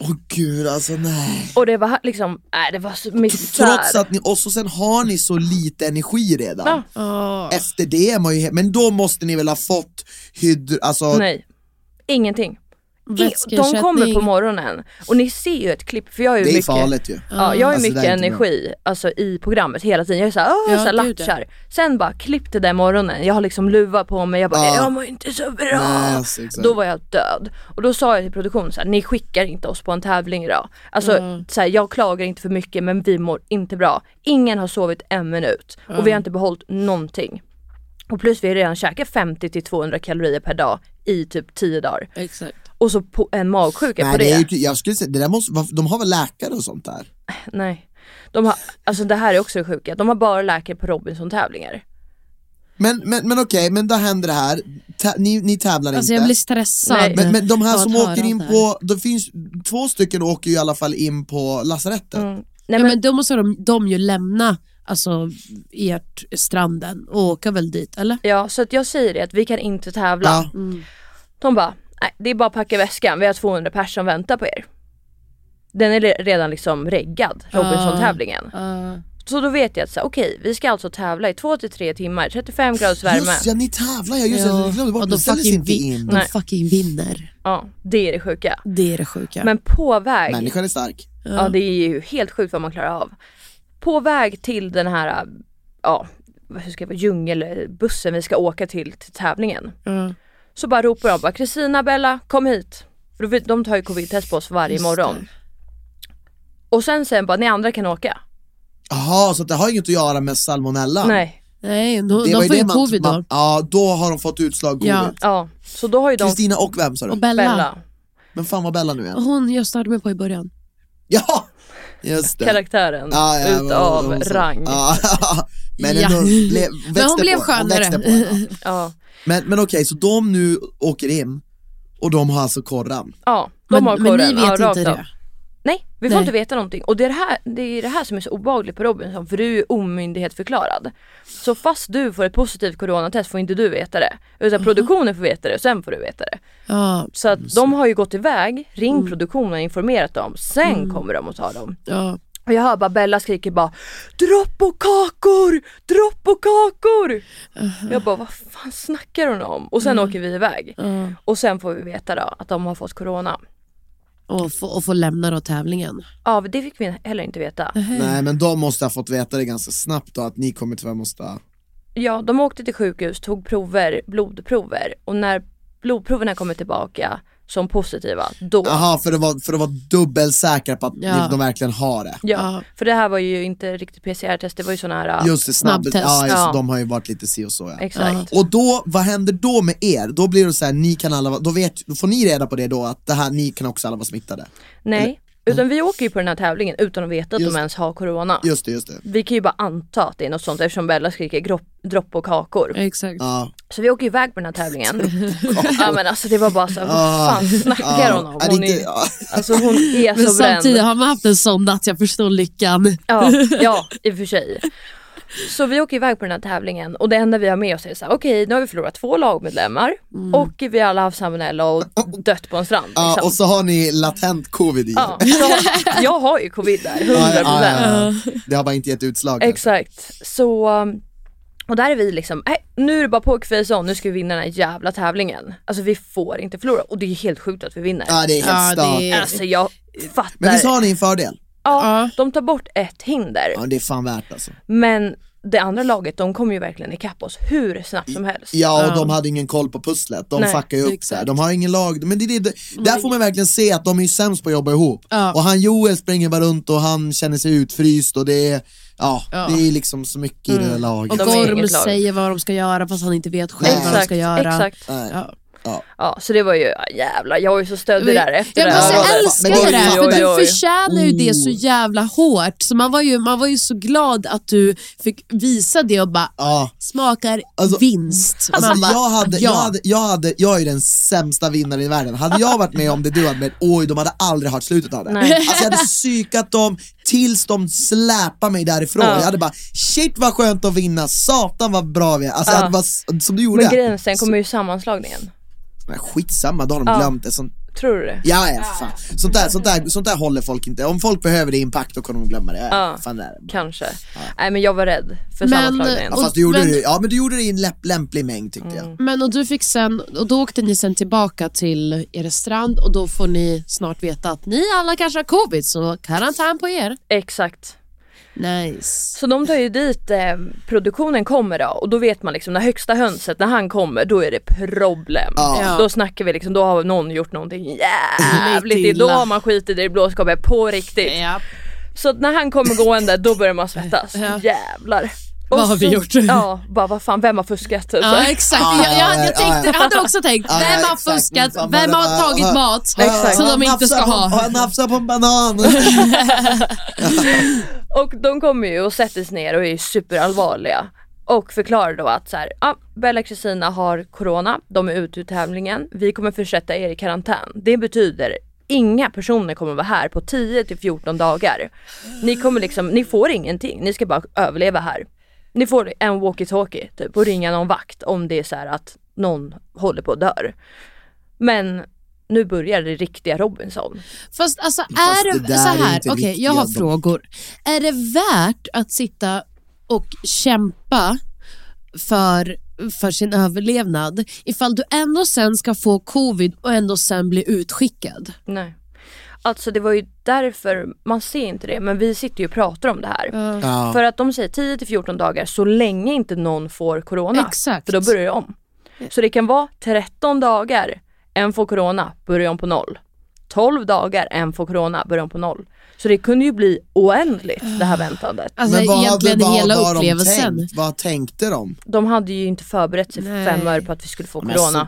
Åh gud, alltså nej. Och det var liksom, nej det var så misär. Trots att ni, och så sen har ni så lite energi redan. Ja. Efter det, men då måste ni väl ha fått nej, ingenting. De kommer på morgonen och ni ser ju ett klipp, för jag är ju mycket farligt ju. Ja, jag är alltså, mycket energi alltså i programmet hela tiden. Jag är så här, så latchar. Sen bara klipp det där morgonen. Jag har liksom luva på mig. Jag bara jag mår inte så bra. Nej, alltså, då var jag död. Och då sa jag till produktionen så här, ni skickar inte oss på en tävling idag. Alltså så här, jag klagar inte för mycket, men vi mår inte bra. Ingen har sovit en minut och vi har inte behållit någonting. Och plus vi har redan käkat 50 till 200 kalorier per dag i typ 10 dagar. Exakt. Och så på en magsjuka. Nej, på det. Är ju, jag skulle säga, det där måste, de har väl läkare och sånt där? Nej. De har, alltså det här är också sjuka. De har bara läkare på Robinson-tävlingar. Men okej, men då händer det här. Ni tävlar alltså, inte. Jag blir stressad. Men de här som åker in på... Det finns 2 stycken som åker ju i alla fall in på lasarettet. Mm. Nej, men då måste de ju lämna... Alltså ert stranden och åka väl dit, eller? Ja, så att jag säger det, att vi kan inte tävla. Ja. Mm. De bara, nej det är bara packa väskan, vi har 200 personer som väntar på er. Den är redan liksom reggad, Robinson-tävlingen. Så då vet jag att okej, vi ska alltså tävla i 2 till 3 timmar, 35 graders värme. Just ja, ni tävlar, jag glömde bort. De ställer sig inte in. De fucking vinner. Ja, det är det sjuka. Det är det sjuka. Men på väg... Människan är stark. Ja, det är ju helt sjukt vad man klarar av. På väg till den här djungelbussen vi ska åka till tävlingen. Så bara ropar de bara, Kristina, Bella, kom hit. För de tar ju covid-test på oss varje morgon. Och sen bara, ni andra kan åka. Jaha, så det har inget att göra med salmonella. Nej, de får ju covid då. Ja, då har de fått utslag covid. Ja, så då har ju de... Kristina och vem sa du? Och Bella. Men fan var Bella nu igen? Hon jag startade med på i början. Ja! Karaktären utav rang. Men hon blev skönare. Men okej, så de nu åker in och de har alltså korran. Ja, de har korran. Men ni vet inte det. Nej, vi får inte veta någonting. Och det är det här som är så obehagligt på Robinson, för du är omyndighetsförklarad. Så fast du får ett positivt coronatest får inte du veta det. Utan produktionen får veta det och sen får du veta det. Så att de har ju gått iväg, ringt produktionen och informerat dem. Sen kommer de och tar dem. Och jag hör bara Bella skriker bara, dropp och kakor. Jag bara, vad fan snackar hon om? Och sen åker vi iväg. Och sen får vi veta då att de har fått corona. Och få lämna då tävlingen. Ja, det fick vi heller inte veta. Nej, men de måste ha fått veta det ganska snabbt då, att ni kommer tyvärr måste... Ja, de åkte till sjukhus, tog prover, blodprover. Och när blodproverna kommer tillbaka som positiva, då... Jaha, för att vara dubbelsäkra på att de verkligen har det. Ja, för det här var ju inte riktigt PCR-test, det var ju sån här... Just det, snabbtest. Ja, de har ju varit lite si och så, ja. Exakt. Och då, vad händer då med er? Då blir det så här, ni kan alla... Då får ni reda på det då, att det här, ni kan också alla vara smittade? Nej, utan vi åker ju på den här tävlingen utan att veta att de ens har corona. Just det. Vi kan ju bara anta att det är något sånt, eftersom Bella skriker dropp och kakor. Exakt. Så vi åker iväg på den här tävlingen. Ja, men alltså det var bara så här, vad fan snackar hon om? Hon är så bränd. Men samtidigt har man haft en sån natt, jag förstår lyckan. Ja, i och för sig. Så vi åker iväg på den här tävlingen och det enda vi har med oss är så här, okej, nu har vi förlorat 2 lagmedlemmar och vi alla har haft salmonella och dött på en strand. Ja, liksom. Och så har ni latent covid i. Ja, jag har ju covid där, 100%. Det har bara inte gett utslag. Exakt, så... Och där är vi liksom, nu är det bara pokerface on, nu ska vi vinna den här jävla tävlingen. Alltså vi får inte förlora, och det är helt sjukt att vi vinner. Ja, det är helt starkt. Alltså jag fattar. Men visst har ni en fördel? Ja, de tar bort ett hinder. Ja, det är fan värt alltså. Men det andra laget, de kom ju verkligen ikapp oss hur snabbt som helst. Ja, och de hade ingen koll på pusslet. De fuckar ju upp så här. De har ingen lag. Men det, där får man verkligen se att de är ju sämst på att jobba ihop. Och han Joel springer bara runt och han känner sig utfryst. Och det är, det är liksom så mycket i det här laget. Och Gorm säger vad de ska göra fast han inte vet själv vad de ska göra. Exakt. Ja, så det var ju jävla, jag var ju så stöddig där efter det. Jag älskar det där, för du förtjänar ju det så jävla hårt. Så man var ju så glad att du fick visa det och bara smakar alltså, vinst. Alltså bara, jag är ju den sämsta vinnaren i världen. Hade jag varit med om det du hade med, de hade aldrig hört slutet av det. Nej. Alltså jag hade psykat dem tills de släpar mig därifrån. Jag hade bara, shit vad skönt att vinna, satan vad bra vi är. Alltså jag hade bara, som du gjorde. Men grejen, sen kommer ju sammanslagningen. Men skitsamma, då har de glömt det. Tror du det? Ja, fan. Sånt där håller folk inte. Om folk behöver det impact, då kommer de glömma det. Fan det är. Kanske. Nej, men jag var rädd för sammanslagningen. Men du gjorde det i en lämplig mängd, tyckte jag. Men och du fick sen, och då åkte ni sen tillbaka till er strand, och då får ni snart veta att ni alla kanske har covid, så karantän på er. Exakt. Nice. Så de tar ju dit produktionen kommer då. Och då vet man liksom, när högsta hönset, när han kommer, då är det problem. Då snackar vi liksom, då har någon gjort någonting jävligt illa. Då har man skit i det blåskapet på riktigt. Så när han kommer gående, då börjar man svettas. Jävlar. Och vad har vi gjort? Bara vad fan, vem har fuskat? Ja, exakt. Jag hade också tänkt, vem har fuskat? Vem har tagit mat som de inte ska ha? Han nafsar på en banan. Och de kommer ju och sätter sig ner och är superallvarliga. Och förklarar då att så här, Bella och Kristina har corona, de är ute ur tävlingen. Vi kommer försätta er i karantän. Det betyder inga personer kommer vara här på 10-14 dagar. Ni kommer liksom, ni får ingenting. Ni ska bara överleva här. Ni får en walkie-talkie typ, och ringa någon vakt om det är så här att någon håller på att dör. Men nu börjar det riktiga Robinson. Fast alltså är det så här, okej, jag har frågor. Är det värt att sitta och kämpa för sin överlevnad ifall du ändå sen ska få covid och ändå sen bli utskickad? Nej. Alltså det var ju därför, man ser inte det, men vi sitter ju och pratar om det här. För att de säger 10-14 dagar så länge inte någon får corona. Exakt. För då börjar det om. Så det kan vara 13 dagar, en får corona, börjar om på noll. 12 dagar, en får corona, börjar om på noll. Så det kunde ju bli oändligt det här väntandet. Alltså, men vad tänkte de? De hade ju inte förberett sig för 5 år på att vi skulle få corona.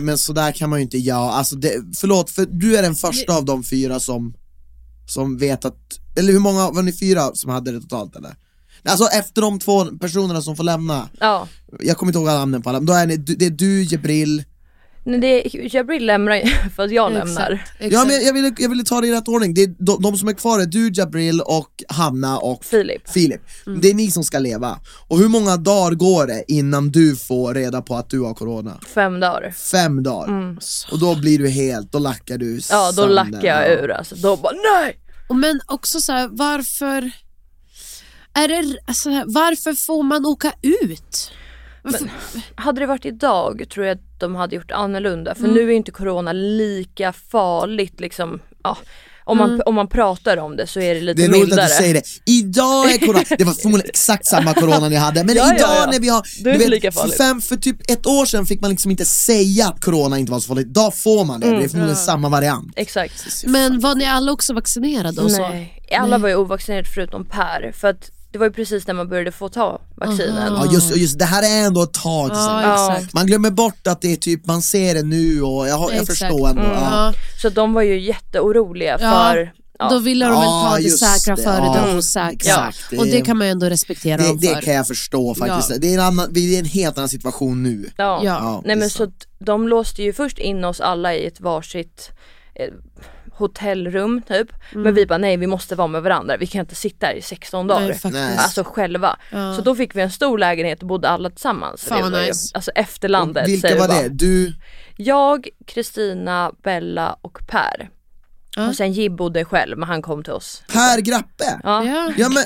Men så där kan man ju inte. Alltså det, förlåt, för du är den första av de 4 som vet att, eller hur många var ni 4 som hade det totalt eller? Alltså efter de 2 personerna som får lämna. Jag kommer inte ihåg alla namnen på alla. Då är det är du, Jibril. Nej, jag vill lämna för att jag lämnar. Exakt. Ja, men jag ville ta det i rätt ordning. Det är de som är kvar är du, Jabril och Hanna och Filip. Det är ni som ska leva. Och hur många dagar går det innan du får reda på att du har corona? 5 dagar. 5 dagar. Och då blir du helt, då lackar du. Ja, då lackar jag ur alltså. Då bara nej. Och men också så här, varför får man åka ut? Men hade det varit idag tror jag att de hade gjort annorlunda. För nu är inte corona lika farligt liksom, om man pratar om det så är det lite mildare. Det är roligt att du säger det. Idag är corona. Det var förmodligen exakt samma corona ni hade. Men idag när vi har för typ 1 år sedan fick man liksom inte säga att corona inte var så farligt. Idag får man det. Det är förmodligen samma variant. Exakt. Men var ni alla också vaccinerade? Och nej, så? Alla var ju ovaccinerade förutom Per. För att det var ju precis när man började få ta vaccinen. Ja, just det här är ändå ett tag sedan. Man glömmer bort att det är typ, man ser det nu och jag förstår ändå. Så de var ju jätteoroliga för. Då ville de väl ta det säkra före det osäkra. Och det kan man ju ändå respektera dem för. Det kan jag förstå faktiskt. Det är en helt annan situation nu. Nej, men så de låste ju först in oss alla i ett varsitt hotellrum typ. Men vi bara nej, vi måste vara med varandra. Vi kan inte sitta här i 16 dagar. Nej, alltså själva. Så då fick vi en stor lägenhet och bodde alla tillsammans. Fan, det var nice. Alltså efterlandet. Vilka var det? Du? Jag, Kristina, Bella och Per. Och sen Jib bodde själv, men han kom till oss. Per Grappe? Ja men...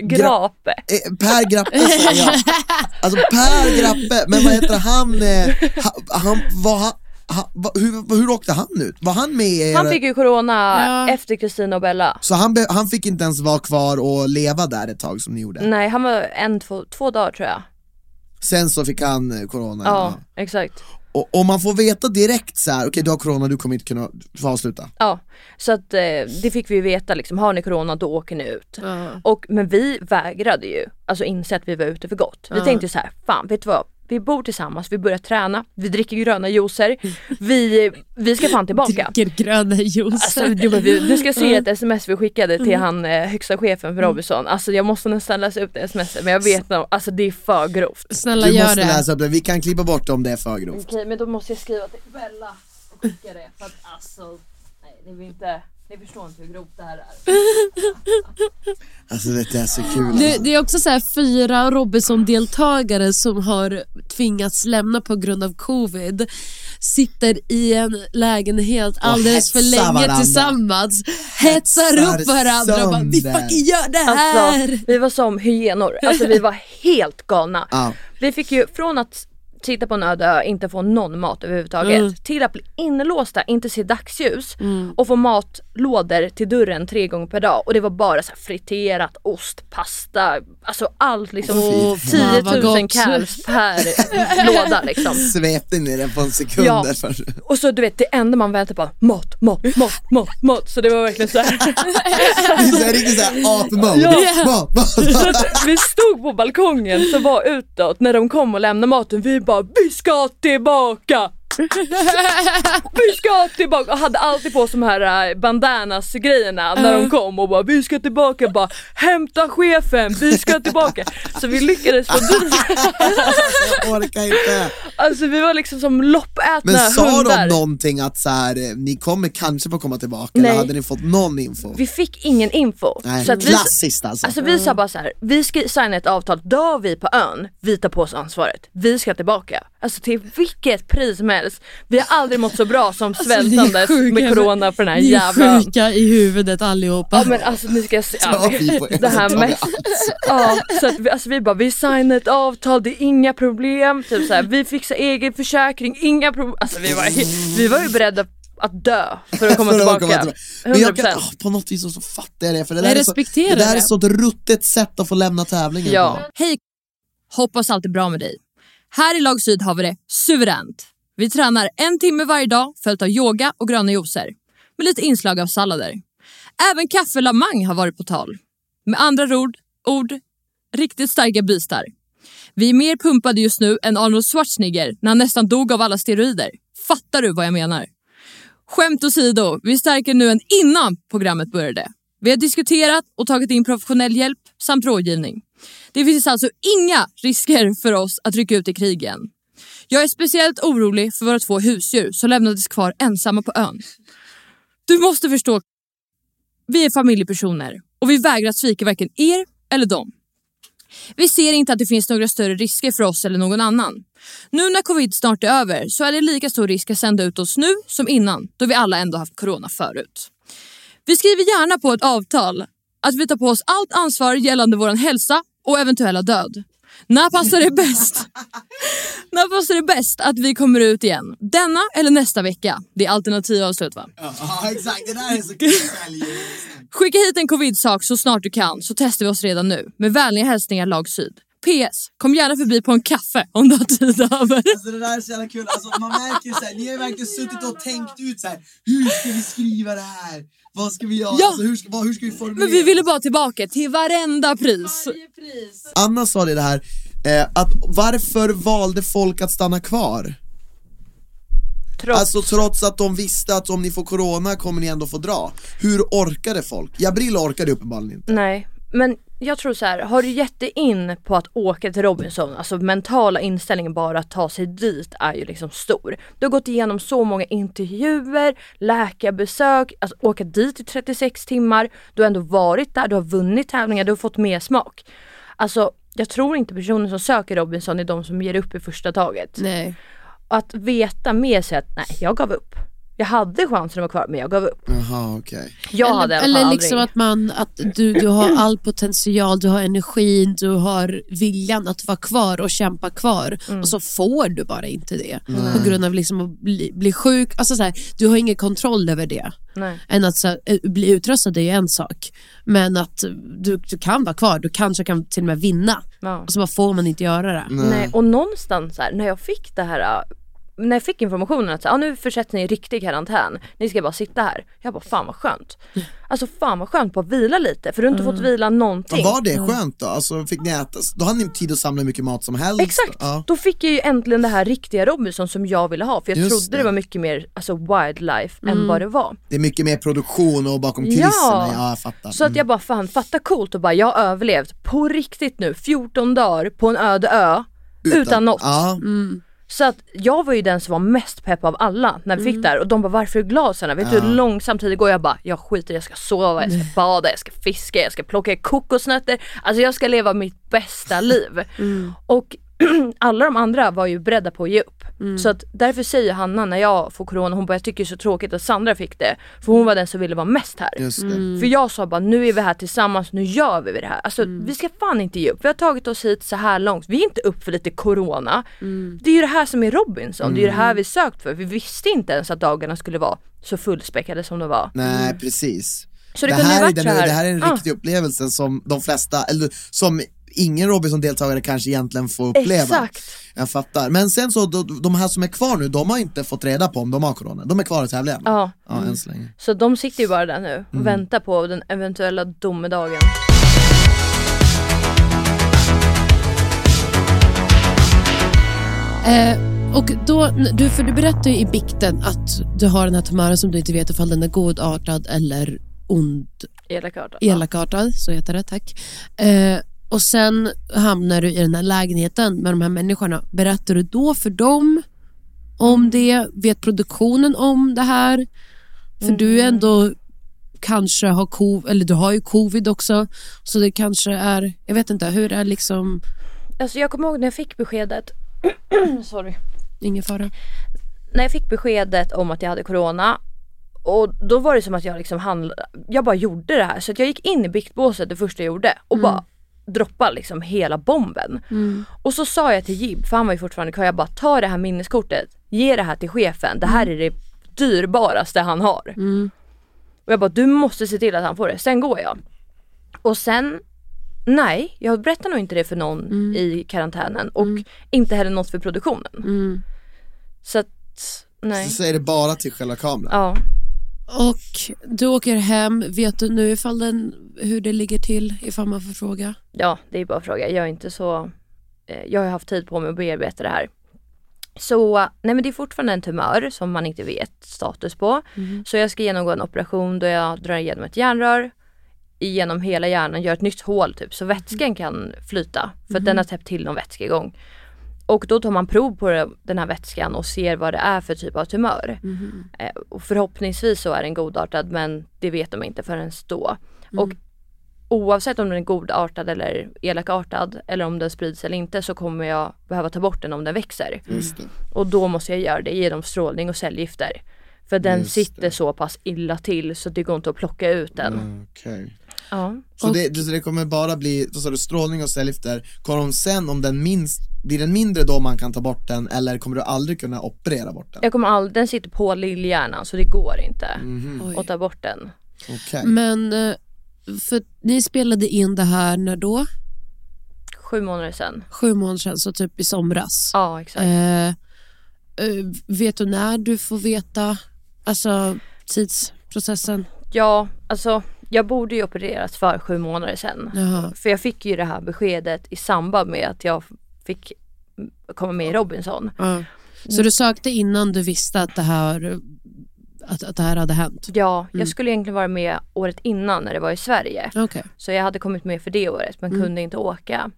Grappe. Per Grappe säger jag. Alltså Per Grappe, men vad heter han? Hur åkte han ut? Var han med? Han fick ju corona efter Kristina och Bella. Så han fick inte ens vara kvar och leva där ett tag som ni gjorde? Nej, han var två dagar tror jag. Sen så fick han corona. Ja. Exakt. Och om man får veta direkt så här, okej, du har corona, du kommer inte kunna få avsluta. Ja, så att det fick vi veta liksom, har ni corona då åker ni ut. Men vi vägrade ju, alltså inse att vi var ute för gott. Vi tänkte så här, fan vet du vad, vi bor tillsammans, vi börjar träna, vi dricker gröna juicer, vi ska fan tillbaka. Dricker gröna juicer. Alltså, du ska se ett sms vi skickade till han högsta chefen för Robinson. Alltså jag måste nästan läsa upp det sms, men jag vet nog, alltså det är för grovt. Snälla du gör måste det. Läsa upp det, vi kan klippa bort om det är för grovt. Okej, men då måste jag skriva till Bella och skicka det, för att alltså, nej det vill inte... Ni förstår inte hur grovt det här är. Alltså det är så kul. Det är också så här 4 Robinson-deltagare som har tvingats lämna på grund av covid. Sitter i en lägenhet alldeles för länge varandra. Tillsammans. Hetsar upp varandra och bara, vi fucking gör det här. Alltså, vi var som hyenor. Alltså vi var helt galna. Vi fick ju från att titta på en öde ö, inte få någon mat överhuvudtaget, till att bli inlåsta, inte se dagsljus och få matlådor till dörren 3 gånger per dag, och det var bara så här friterat, ost, pasta, alltså allt liksom 10 000 kals per låda liksom. Svepte in i den på en sekund för. Och så du vet, det enda man väntar på, mat, så det var verkligen så här. Det är riktigt så här apmode. Vi stod på balkongen som var utåt när de kom och lämnade maten, vi bara, vi ska tillbaka, och hade alltid på som här bandanas grejerna när de kom och bara, vi ska tillbaka, bara hämta chefen, vi ska tillbaka, så vi lyckades få jag orkar inte. Alltså vi var liksom som loppätna. Men sa hundar. De någonting att så här, ni kommer kanske på komma tillbaka? Nej. Eller hade ni fått någon info? Vi fick ingen info. Nej, så att klassiskt alltså. Alltså vi sa bara så här, vi ska signa ett avtal, då vi på ön, vi tar på oss ansvaret, vi ska tillbaka. Alltså till vilket pris som helst. Vi har aldrig mått så bra som svältandes med corona för den här jävla... Ni är sjuka i huvudet allihopa. Ja men alltså ni ska se... det här med... så att vi, alltså, vi bara, vi signar ett avtal, det är inga problem. Typ så här, vi fixar egen försäkring, inga problem. Alltså vi var ju beredda att dö för att komma tillbaka. 100%. Men jag kan, på något vis så fattar jag det. För det där är så ett ruttet sätt att få lämna tävlingen. Hej, hoppas allt är bra med dig. Här i Lag Syd har vi det suveränt. Vi tränar 1 timme varje dag, följt av yoga och gröna juicer, med lite inslag av sallader. Även kaffe lamang har varit på tal. Med andra ord riktigt starka bystar. Vi är mer pumpade just nu än Arnold Schwarzenegger när han nästan dog av alla steroider. Fattar du vad jag menar? Skämt åsido, vi är starkare nu än innan programmet började. Vi har diskuterat och tagit in professionell hjälp samt rådgivning. Det finns alltså inga risker för oss att rycka ut i krigen. Jag är speciellt orolig för våra 2 husdjur som lämnades kvar ensamma på ön. Du måste förstå, vi är familjepersoner och vi vägrar svika varken er eller dem. Vi ser inte att det finns några större risker för oss eller någon annan. Nu när covid snart är över så är det lika stor risk att sända ut oss nu som innan, då vi alla ändå haft corona förut. Vi skriver gärna på ett avtal att vi tar på oss allt ansvar gällande vår hälsa och eventuella död. När passar det bäst att vi kommer ut igen? Denna eller nästa vecka? Det är alternativavslut va? Ja, exakt. Det där är så kul. Skicka hit en covid-sak så snart du kan, så testar vi oss redan nu. Med vänliga hälsningar, Lag Syd. PS, kom gärna förbi på en kaffe om du har tid över. Alltså det där är så jävla kul. Alltså man märker så här, ni har verkligen suttit och tänkt ut så här, hur ska vi skriva det här? Vad ska vi göra? Ja. Alltså, hur ska vi formulera? Men vi ville bara tillbaka till varenda pris. Anna sa det här, att varför valde folk att stanna kvar? Alltså trots att de visste att om ni får corona kommer ni ändå få dra. Hur orkade folk? Jabril orkade uppenbarligen inte. Nej, men... Jag tror så här, har du gett dig in på att åka till Robinson, alltså mentala inställningen bara att ta sig dit är ju liksom stor. Du har gått igenom så många intervjuer, läkarbesök, alltså åka dit i 36 timmar, du har ändå varit där, du har vunnit tävlingar, du har fått mer smak. Alltså jag tror inte personer som söker Robinson är de som ger upp i första taget. Nej. Att veta med sig att nej, jag gav upp. Jag hade chansen att vara kvar, men jag gav upp. Jaha, okej. Eller liksom att man, att du har all potential, du har energin, du har viljan att vara kvar och kämpa kvar. Mm. Och så får du bara inte det. Mm. På grund av liksom att bli sjuk. Alltså så här, du har ingen kontroll över det. Nej. Än att så här, bli utröstad är ju en sak. Men att du kan vara kvar, du kanske kan till och med vinna. Ja. Och så bara får man inte göra det. Nej. Och någonstans här, när jag fick det här... När jag fick informationen att nu försätts ni i riktig karantän. Ni ska bara sitta här. Jag bara, fan vad skönt. Alltså fan vad skönt på att vila lite. För du har inte fått vila någonting. Vad var det skönt då? Alltså fick ni äta. Då hade ni tid att samla mycket mat som helst. Exakt. Ja. Då fick jag ju äntligen det här riktiga Robinson som jag ville ha. För jag trodde det var mycket mer alltså, wildlife än vad det var. Det är mycket mer produktion och bakom kulisserna. Ja, jag fattar. Så att jag bara, fan fatta coolt. Och bara, jag har överlevt på riktigt nu. 14 dagar på en öde ö. Utan något. Ja. Mm. Så att jag var ju den som var mest pepp av alla när vi fick där. Och de bara, varför är glaserna? Vet du hur långsamt tid det går? Jag bara, jag skiter, jag ska sova, jag ska bada, jag ska fiska, jag ska plocka kokosnötter. Alltså jag ska leva mitt bästa liv. Och alla de andra var ju beredda på att ge upp. Så att därför säger Hanna när jag får corona, hon bara, jag tycker det är så tråkigt att Sandra fick det. För hon var den som ville vara mest här. Just det. För jag sa bara, nu är vi här tillsammans, nu gör vi det här. Alltså vi ska fan inte ge upp. Vi har tagit oss hit så här långt. Vi är inte upp för lite corona. Det är ju det här som är Robinson. Det är ju det här vi sökt för. Vi visste inte ens att dagarna skulle vara så fullspäckade som de var. Nej, precis. Så det här är en riktig upplevelse som de flesta, eller som... Ingen Robinson-deltagare kanske egentligen får uppleva. Exakt. Jag fattar. Men sen så, de här som är kvar nu, de har inte fått reda på om de har corona. De är kvar i tävlingen. Ja. Ja, än så länge. Så de sitter ju bara där nu och väntar på den eventuella domedagen. Och då, du berättar ju i bikten att du har den här tumören som du inte vet ifall den är godartad eller ond. Elakartad. Elakartad, så heter det, tack. Och sen hamnar du i den här lägenheten med de här människorna. Berättar du då för dem om det? Vet produktionen om det här? För du ändå kanske har covid, eller du har ju covid också. Så det kanske är, jag vet inte, hur är liksom... Alltså jag kommer ihåg när jag fick beskedet. Sorry. Ingen fara. När jag fick beskedet om att jag hade corona... Och då var det som att jag liksom jag bara gjorde det här. Så att jag gick in i biktbåset det första jag gjorde. Och bara... droppa liksom hela bomben. Och så sa jag till Jib, för han var ju fortfarande kvar, jag bara, ta det här minneskortet, ge det här till chefen, det här är det dyrbaraste han har. Och jag bara, du måste se till att han får det, sen går jag. Och sen, nej, jag berättar nog inte det för någon i karantänen och inte heller något för produktionen. Så att, nej. Så är det bara till själva kameran. Ja. Och du åker hem, vet du nu ifall hur det ligger till, ifall man får fråga? Ja, det är bara att fråga. Jag är inte så... jag har haft tid på mig att bearbeta det här. Så, nej men det är fortfarande en tumör som man inte vet status på. Så jag ska genomgå en operation då jag drar igenom ett järnrör, igenom hela hjärnan, gör ett nytt hål typ, så vätskan kan flyta. För att den har täppt till någon vätskegång. Och då tar man prov på den här vätskan och ser vad det är för typ av tumör. Och förhoppningsvis så är den godartad, men det vet de inte förrän då. Och oavsett om den är godartad eller elakartad eller om den sprids eller inte, så kommer jag behöva ta bort den om den växer. Och då måste jag göra det genom strålning och cellgifter. För den sitter så pass illa till så det går inte att plocka ut den. Okej. Ja. Så det kommer bara bli strålning och cellgifter. Kommer de sen, om den minst, blir den mindre då man kan ta bort den, eller kommer du aldrig kunna operera bort den? Den sitter på lillhjärnan så det går inte att ta bort den. Okay. Men för ni spelade in det här när då? 7 månader sedan. 7 månader sedan, så typ i somras. Ja, exakt. Vet du när du får veta, alltså tidsprocessen? Ja, alltså... Jag borde ju opereras för 7 månader sedan. Jaha. För jag fick ju det här beskedet i samband med att jag fick komma med i Robinson. Ja. Så du sökte innan du visste att det här hade hänt? Ja, jag skulle egentligen vara med året innan när det var i Sverige. Okay. Så jag hade kommit med för det året, men kunde inte åka.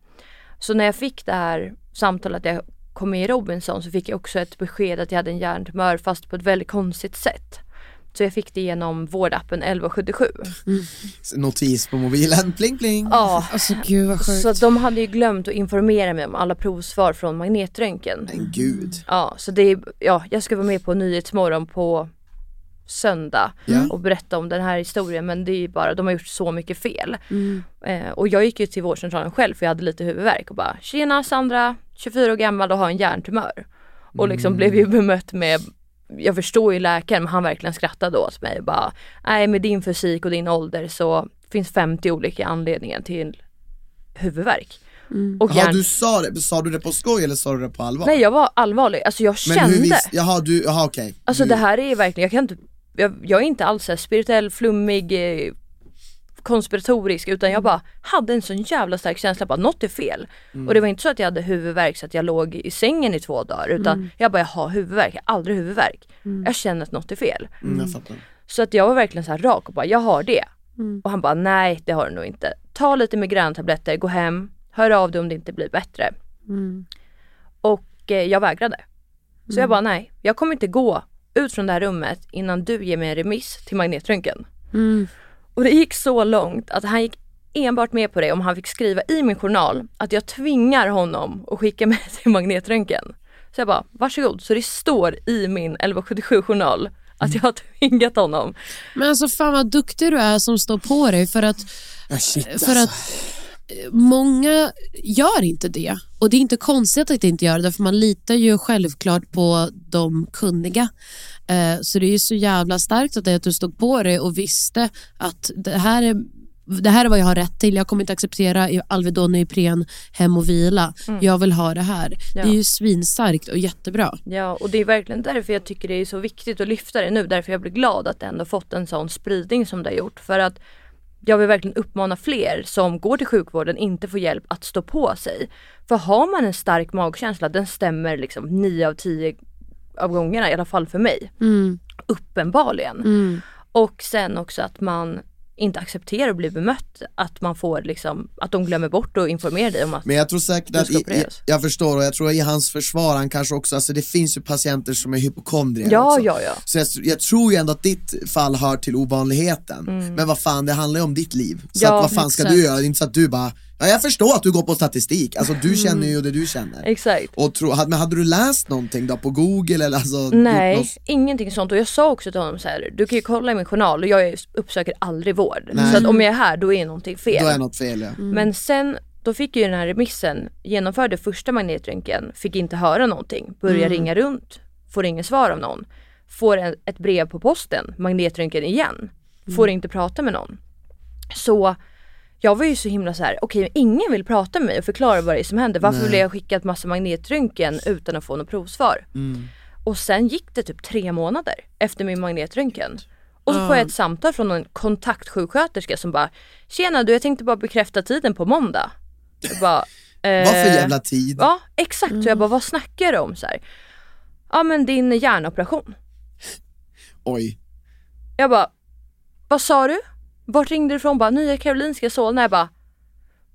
Så när jag fick det här samtalet att jag kom med i Robinson, så fick jag också ett besked att jag hade en hjärntumör, fast på ett väldigt konstigt sätt. Så jag fick det genom vårdappen 1177. Notis på mobilen, pling pling. Ja, alltså, gud vad sjukt. Så de hade ju glömt att informera mig om alla provsvar från magnetröntgen. Men gud. Ja, så det är, jag ska vara med på Nyhetsmorgon på söndag och berätta om den här historien, men det är ju bara, de har gjort så mycket fel. Och jag gick ju till vårdcentralen själv för jag hade lite huvudvärk och bara, tjena Sandra, 24 år gammal och har en hjärntumör. Och liksom blev ju bemött med, jag förstår ju läkaren, men han verkligen skrattade åt mig och bara, nej, med din fysik och din ålder så finns 50 olika anledningar till huvudvärk. Och du sa du det på skoj eller sa du det på allvar? Nej, jag var allvarlig. Alltså jag kände. Men okej. Alltså det här är verkligen, jag kan inte, jag är inte alls så spirituell, flummig, konspiratorisk, utan jag bara hade en sån jävla stark känsla på att något är fel. Och det var inte så att jag hade huvudvärk så att jag låg i sängen i 2 dagar, utan jag bara, jag har huvudvärk, jag har aldrig huvudvärk. Jag känner att något är fel. Så att jag var verkligen så här rak och bara, jag har det. Och han bara, nej det har du nog inte. Ta lite migräntabletter, gå hem, hör av dig om det inte blir bättre. Och jag vägrade. Så jag bara, nej, jag kommer inte gå ut från det här rummet innan du ger mig en remiss till magnetröntgen. Och det gick så långt att han gick enbart med på det om han fick skriva i min journal att jag tvingar honom att skicka mig till magnetröntgen. Så jag bara, varsågod. Så det står i min 1177-journal att jag har tvingat honom. Men alltså fan vad duktig du är som står på dig, för att, många gör inte det. Och det är inte konstigt att det inte gör det, för man litar ju självklart på de kunniga. Så det är ju så jävla starkt att du stod på det och visste att det här är vad jag har rätt till. Jag kommer inte acceptera Alvedon, Ipren, hem och vila. Jag vill ha det här. Ja. Det är ju svinstarkt och jättebra. Ja, och det är verkligen därför jag tycker det är så viktigt att lyfta det nu. Därför jag blir glad att det ändå fått en sån spridning som det har gjort. För att jag vill verkligen uppmana fler som går till sjukvården inte får hjälp att stå på sig. För har man en stark magkänsla, den stämmer liksom 9 av 10 av gångerna, i alla fall för mig. Uppenbarligen. Och sen också att man inte accepterar att bli bemött, att man får liksom, att de glömmer bort och informerar dig om att. Men jag tror säkert att jag förstår, och jag tror i hans försvar han kanske också, alltså det finns ju patienter som är hypokondrier. Ja. Så jag tror ju ändå att ditt fall hör till ovanligheten. Men vad fan, det handlar ju om ditt liv. Så att vad fan ska du göra? Det är inte så att du bara, ja, jag förstår att du går på statistik. Alltså du känner ju det du känner. Exakt. Och men hade du läst någonting då på Google eller alltså? Nej, ingenting sånt. Och jag sa också till honom så här, du kan ju kolla i min journal, och jag uppsöker aldrig vård. Så att om jag är här, då är någonting fel. Då är något fel, ja. Men sen, då fick ju den här remissen, genomförde första magnetröntgen, fick inte höra någonting, började ringa runt, får ingen svar av någon, får ett brev på posten, magnetröntgen igen, får inte prata med någon. Så jag var ju så himla så här, okej, ingen vill prata med mig och förklara vad det är som händer. Varför blev jag skickat massa magnetröntgen utan att få något provsvar? Och sen gick det typ 3 månader efter min magnetröntgen. Och så får jag ett samtal från en kontaktsjuksköterska som bara, tjena du, jag tänkte bara bekräfta tiden på måndag. Jag bara, vad för jävla tid? Ja, exakt. Så jag bara, vad snackar du om? Så här, ja men din hjärnoperation. Oj. Jag bara, vad sa du? Vart ringde du från? Bara, Nya Karolinska Solna. Jag bara,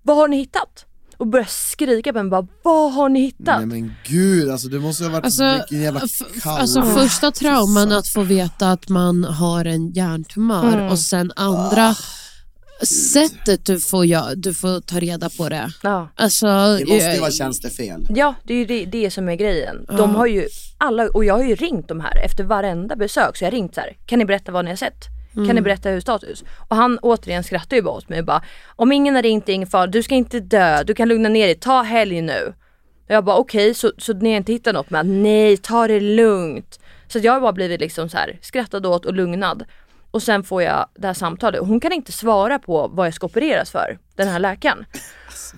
vad har ni hittat? Och började skrika på en, bara, vad har ni hittat? Nej men gud, alltså du måste ha varit mycket jävla kall. Alltså första trauman att få veta att man har en hjärntumör, och sen andra sättet du får ta reda på det. Ja. Alltså, det måste ju vara tjänstefel. Ja, det är ju det som är grejen. De har ju alla, och jag har ju ringt de här efter varenda besök, så jag har ringt så här, kan ni berätta vad ni har sett? Kan ni berätta hur status? Och han återigen skrattar ju bara åt mig och bara, om ingen har ringt, ingen far, du ska inte dö, du kan lugna ner dig, ta helg nu. Och jag bara, okej, så ni har inte hittat något? Men nej, ta det lugnt. Så jag har bara blivit liksom så här, skrattad åt och lugnad. Och sen får jag det här samtalet. Hon kan inte svara på vad jag ska opereras för, den här läkaren.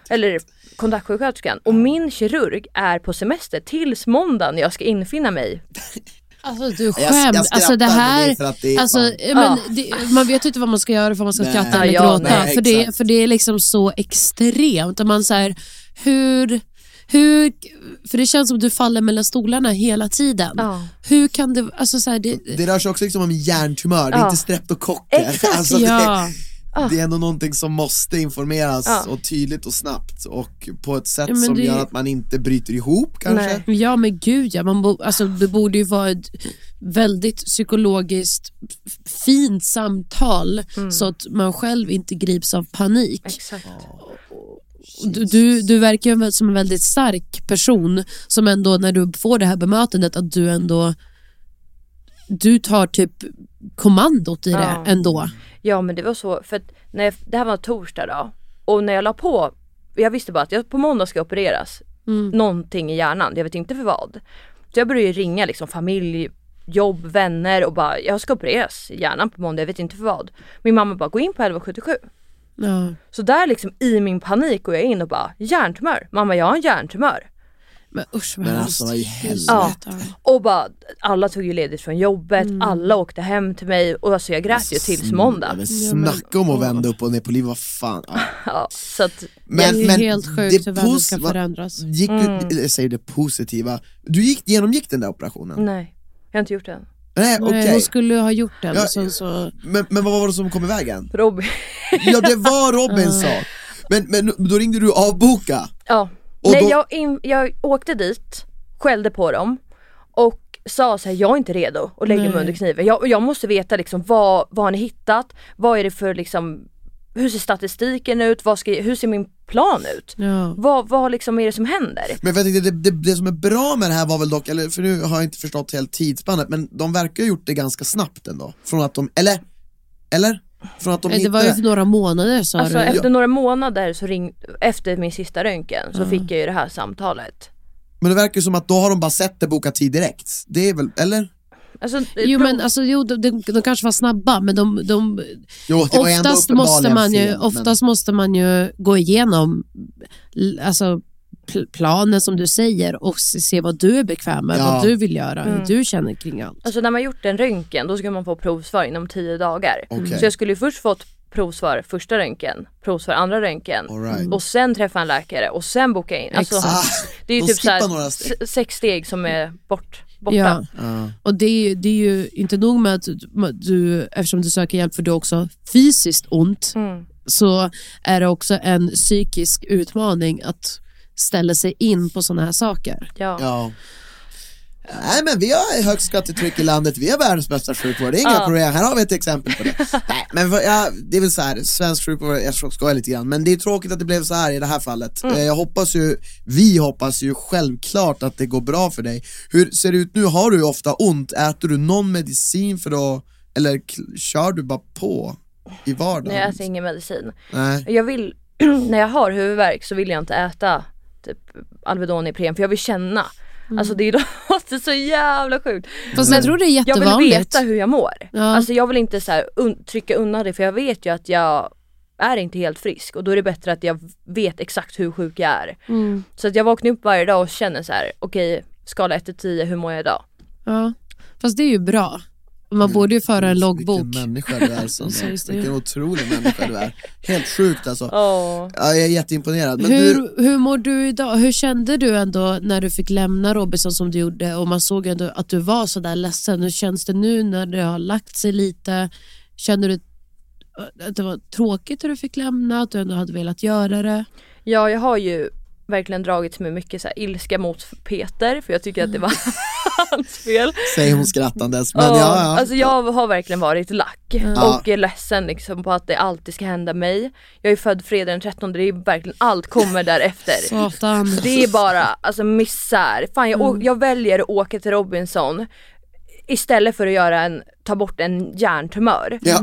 Eller kontaktsjuksköterskan. Och min kirurg är på semester tills måndag när jag ska infinna mig. Alltså du skämt, alltså det här det är, alltså, men, det, man vet inte vad man ska göra för man ska skratta eller gråta, för det är liksom så extremt. Och man så här, hur, för det känns som att du faller mellan stolarna hela tiden. Hur kan det, alltså så här, det rör sig också liksom om hjärntumör, det är inte streptokocker. Alltså det är ändå någonting som måste informeras och tydligt och snabbt och på ett sätt som gör att man inte bryter ihop kanske. Nej. Ja men gud, ja, alltså, det borde ju vara ett väldigt psykologiskt fint samtal så att man själv inte grips av panik. Exakt. Du verkar som en väldigt stark person som ändå när du får det här bemötandet att du ändå du tar typ kommandot i det ändå. Ja, men det var så, för att när det här var torsdag då, och när jag la på, jag visste bara att jag på måndag ska opereras. Någonting i hjärnan, jag vet inte för vad. Så jag började ringa liksom familj, jobb, vänner och bara, jag ska opereras i hjärnan på måndag, jag vet inte för vad. Min mamma bara, gå in på 1177. Ja. Så där liksom i min panik går jag in och bara, hjärntumör. Mamma, jag har en hjärntumör. Men usch, men alltså, vad i helvete. Ja. Och bara, alla tog ju ledigt från jobbet, alla åkte hem till mig och alltså jag grät ju tills måndag. Men snacka om att vända upp och ner på liv, vad fan. Ja. Ja, så att, men helt sjukt hur världen ska förändras. Gick du, jag säger det positiva, du genomgick den där operationen? Nej, jag har inte gjort den. Nej, okay. Hon skulle ha gjort den, ja, så... men vad var det som kom i vägen? Robin. Ja, det var Robins sak. Men då ringde du avboka. Ja. Nej, då... jag åkte dit, skällde på dem och sa så här, jag är inte redo att lägga mig under kniven. Jag måste veta liksom, vad har ni hittat? Vad är det för liksom, hur ser statistiken ut? Hur ser min plan ut? Ja. Vad liksom är det som händer? Men jag tänkte, det som är bra med det här var väl dock, eller, för nu har jag inte förstått helt tidsspannet, men de verkar ha gjort det ganska snabbt ändå. Från att de, eller? Det var ju efter några månader så alltså, efter några månader så efter min sista röntgen så fick jag ju det här samtalet. Men det verkar som att då har de bara sett det, bokat tid direkt. Det är väl, eller? Alltså, de kanske var snabba, men måste man ju gå igenom alltså planen som du säger och se vad du är bekväm med, vad du vill göra, hur du känner kring allt. Alltså när man gjort en röntgen, då ska man få provsvar inom 10 dagar. Så jag skulle ju först fått provsvar första röntgen, provsvar andra röntgen, och sen träffa en läkare och sen boka in. Alltså, det är ju typ så här, 6 steg som är borta. Ja. Och det är ju inte nog med att du, eftersom du söker hjälp för du också fysiskt ont, så är det också en psykisk utmaning att ställer sig in på såna här saker. Ja. Nej, men vi har högst skattetryck i landet. Vi har världens bästa sjukvård. Det är inga problem. Här har vi ett exempel på det. Nej, men det är väl så här, svensk sjukvård, jag skojar lite grann, men det är tråkigt att det blev så här i det här fallet. Vi hoppas ju självklart att det går bra för dig. Hur ser det ut nu? Har du ofta ont? Äter du någon medicin för då? Eller kör du bara på i vardagen? Nej, jag äter ingen medicin. Nej. Jag vill, när jag har huvudvärk så vill jag inte äta typ Alvedon i prem, för jag vill känna. Alltså det är så jävla sjukt. Fast jag tror det är jättevanligt. Jag vill veta hur jag mår. Ja. Alltså jag vill inte så här trycka undan det, för jag vet ju att jag är inte helt frisk, och då är det bättre att jag vet exakt hur sjuk jag är. Så att jag vaknar upp varje dag och känner så här, okej, skala 1-10, hur mår jag idag? Ja. Fast det är ju bra. Man borde ju föra en loggbok. Vilken människa du är, alltså. Vilken otrolig människa du är. Helt sjukt alltså. Ja, jag är jätteimponerad. Men hur mår du idag? Hur kände du ändå när du fick lämna Robinson som du gjorde, och man såg ändå att du var så där ledsen? Hur känns det nu när det har lagt sig lite? Kände du att det var tråkigt hur du fick lämna, att du ändå hade velat göra det? Ja, jag har ju verkligen dragits med mycket så här ilska mot Peter, för jag tycker att det var hans fel. Säger hon skrattandes. Men ja. Alltså jag har verkligen varit lack och är ledsen liksom på att det alltid ska hända mig. Jag är född fredag den 13, det är verkligen allt kommer därefter. Satan. Det är bara alltså misär. Fan, jag väljer att åka till Robinson istället för att ta bort en hjärntumör. Ja.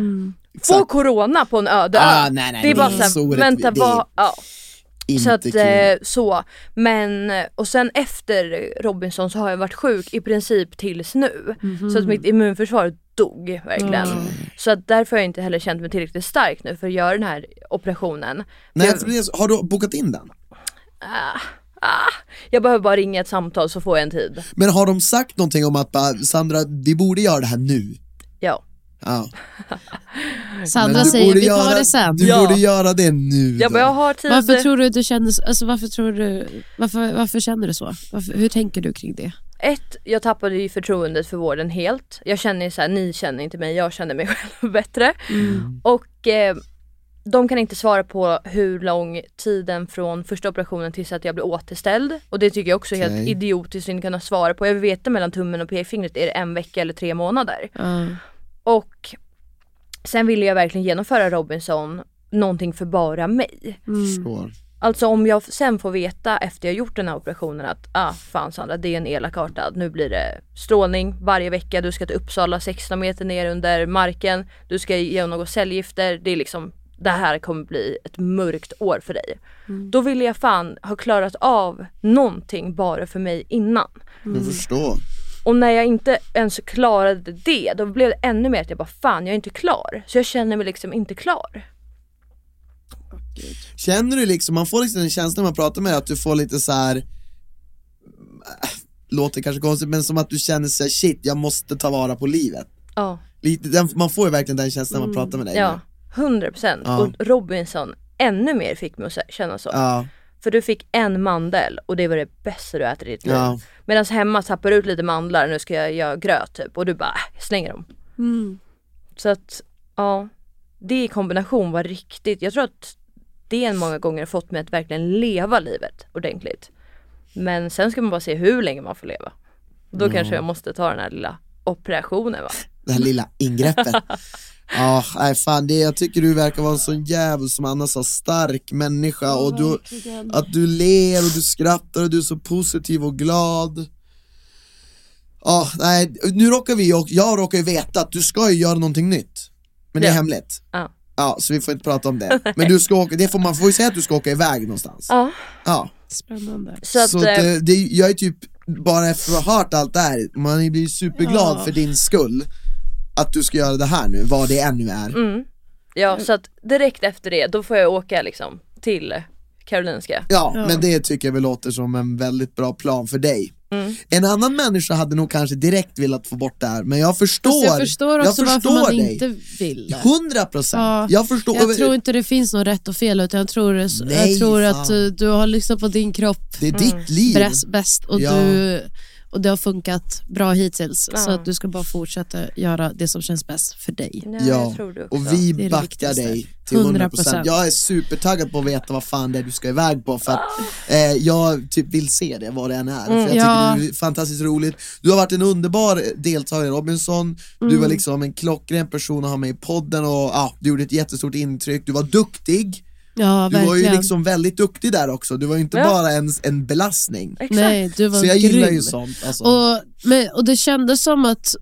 Få corona på en öde. Nej, det är bara så här, vänta, så att, så. Men, och sen efter Robinson så har jag varit sjuk i princip tills nu. Så att mitt immunförsvar dog verkligen. Så att därför har jag inte heller känt mig tillräckligt stark nu för att göra den här operationen. Nej, har du bokat in den? Jag behöver bara ringa ett samtal så får jag en tid. Men har de sagt någonting om att Sandra, vi borde göra det här nu? Ja. Sandra säger vi tar det sen. Du borde göra det nu. Jag har tid. Varför tror du känner, alltså varför känner du så? Hur tänker du kring det? Jag tappade ju förtroendet för vården helt. Jag känner så här, ni känner inte mig, jag känner mig själv bättre. Och de kan inte svara på hur lång tiden från första operationen tills att jag blir återställd. Och det tycker jag också är helt idiotiskt att inte kunna svara på. Jag vill veta mellan tummen och pekfingret, är det 1 vecka eller 3 månader? Och sen ville jag verkligen genomföra Robinson någonting för bara mig. Alltså om jag sen får veta efter jag gjort den här operationen att fan Sandra, det är en elakartad. Nu blir det strålning varje vecka. Du ska till Uppsala 16 meter ner under marken. Du ska ge något cellgifter. Det är liksom, det här kommer bli ett mörkt år för dig. Mm. Då vill jag fan ha klarat av någonting bara för mig innan. Mm. Jag förstår. Och när jag inte ens klarade det, då blev det ännu mer att jag bara, fan jag är inte klar. Så jag känner mig liksom inte klar. Känner du liksom, man får liksom en känsla när man pratar med dig att du får lite så här, låter kanske konstigt, men som att du känner sig shit, jag måste ta vara på livet. Ja. Lite, man får ju verkligen den känslan när man pratar med dig. Ja, 100%. Ja. Och Robinson ännu mer fick mig att känna så. Ja. För du fick en mandel och det var det bästa du äter i ditt liv. Ja. Medan hemma tappar ut lite mandlar, nu ska jag göra gröt typ. Och du bara, jag slänger dem. Mm. Så att, ja. Det i kombination var riktigt, jag tror att det är många gånger har fått mig att verkligen leva livet ordentligt. Men sen ska man bara se hur länge man får leva. Då kanske jag måste ta den här lilla operationen, va? Den här lilla ingreppen. Ja, nej fan, jag tycker du verkar vara en sån jävel som Anna sa, stark människa. Och du, att du ler och du skrattar och du är så positiv och glad. Ja, nej, nu råkar vi, och jag råkar ju veta att du ska ju göra någonting nytt. Men det är hemligt. Ja. Ja, så vi får inte prata om det. Men du ska åka, det får man får ju säga att du ska åka iväg någonstans. Ja. Ja. Spännande. Så att det, jag är typ bara efter att ha hört allt det här, man blir superglad för din skull att du ska göra det här nu, vad det ännu är. Mm. Ja, så att direkt efter det då får jag åka liksom till Karolinska. Ja, men det tycker jag väl låter som en väldigt bra plan för dig. Mm. En annan människa hade nog kanske direkt velat få bort det här, men jag förstår varför man inte vill det. 100%. Ja, jag tror inte det finns något rätt och fel, utan jag tror att du har lyssnat på din kropp. Det är ditt liv bäst, och det har funkat bra hittills, så att du ska bara fortsätta göra det som känns bäst för dig. Jag tror det, och vi backar dig till 100%. Jag är supertaggad på att veta vad fan det är du ska iväg på, för att jag typ vill se det, vad det än är. För jag tycker det är fantastiskt roligt. Du har varit en underbar deltagare, Robinson. Du var liksom en klockren person att ha med i podden, och du gjorde ett jättestort intryck. Du var duktig. Ja, du var ju liksom väldigt duktig där också. Du var ju inte bara en belastning. Nej, du var så jag grym. Gillar ju sånt alltså. och det kändes som att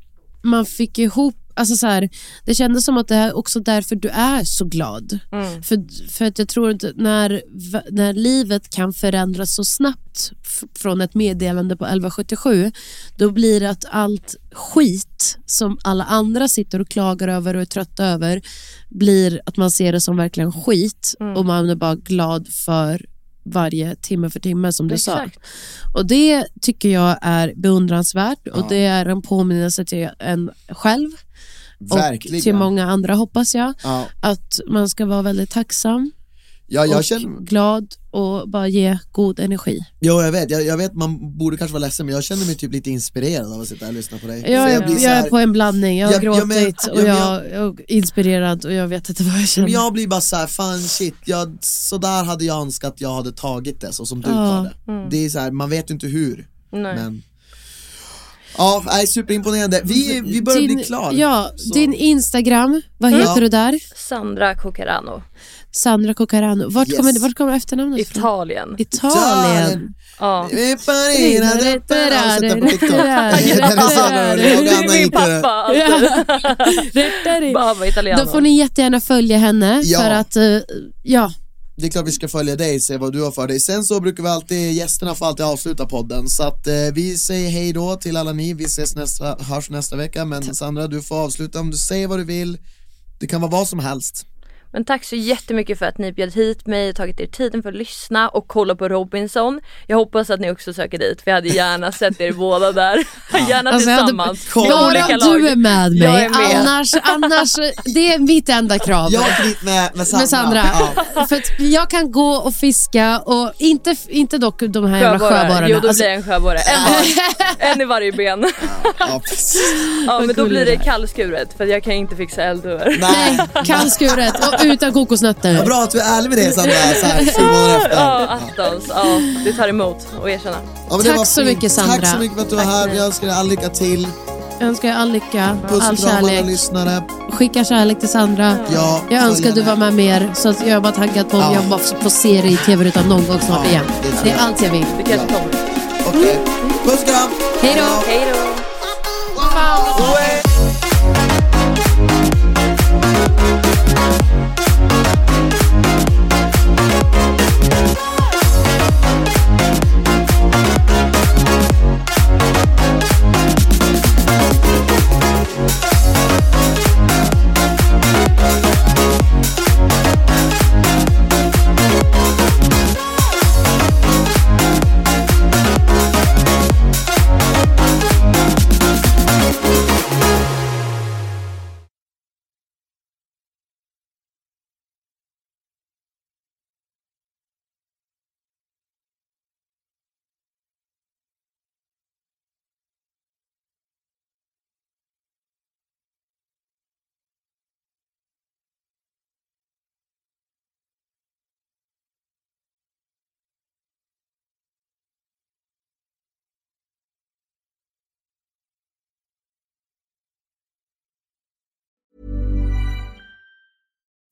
man fick ihop, alltså så här, det kändes som att det är också därför du är så glad. Mm. För att jag tror inte när livet kan förändras så snabbt från ett meddelande på 1177, då blir det att allt skit som alla andra sitter och klagar över och är trötta över blir att man ser det som verkligen skit, och man är bara glad för varje timme för timme, som du sa. Och det tycker jag är beundransvärt, och det är en påminnelse till en själv. Verkligen. Och till många andra, hoppas jag, att man ska vara väldigt tacksam glad och bara ge god energi. Ja, jag vet man borde kanske vara ledsen, men jag känner mig typ lite inspirerad av att sitta här och lyssna på dig. Ja, jag är på en blandning. Jag har gråtit och jag är inspirerad, och jag vet inte vad jag känner. Men jag blir bara så här, fan shit, så där hade jag önskat jag hade tagit det, så som du tar det. Mm. Det är så här, man vet inte hur. Nej. Men ja, är superimponerande. Vi börjar bli klar. Ja, så. Din Instagram, vad heter du där? Sandra Coccarano. Sandra Coccarano. Vart kommer efternamnet ifrån? Italien. Ja. Då får ni jättegärna följa henne, för att det är klart vi ska följa dig, se vad du har för dig. Sen så brukar vi alltid, gästerna får alltid avsluta podden. Så att vi säger hej då till alla ni. Vi ses hörs nästa vecka. Men Sandra, du får avsluta om du säger vad du vill. Det kan vara vad som helst. Men tack så jättemycket för att ni bjöd hit mig, tagit er tiden för att lyssna och kolla på Robinson. Jag hoppas att ni också söker dit, för jag hade gärna sett er båda där. Gärna tillsammans. Du är med mig. Jag är med. Annars, det är mitt enda krav. Jag är med Sandra. För att jag kan gå och fiska, och inte dock de här sjöborrarna. Jo, då blir jag en sjöborre. En i varje ben. Men då blir det kallskuret, för jag kan inte fixa eldöver. Nej, kallskuret. Utan kokosnötter. Ja, bra att du är ärlig med det, Sandra. Det tar emot och erkänna. Tack så mycket, Sandra. Tack så mycket för att du var här. Jag önskar dig all lycka till. önskar jag all lycka, all kärlek. Skicka kärlek till Sandra. Ja, jag önskar att du var med mer. Så att jag var taggad på att jobba på serie i tv utan någon gång snart igen. Det är allt jag vill. Det kanske kommer. Okej. Puss kram. Hej då. Hej då.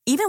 Even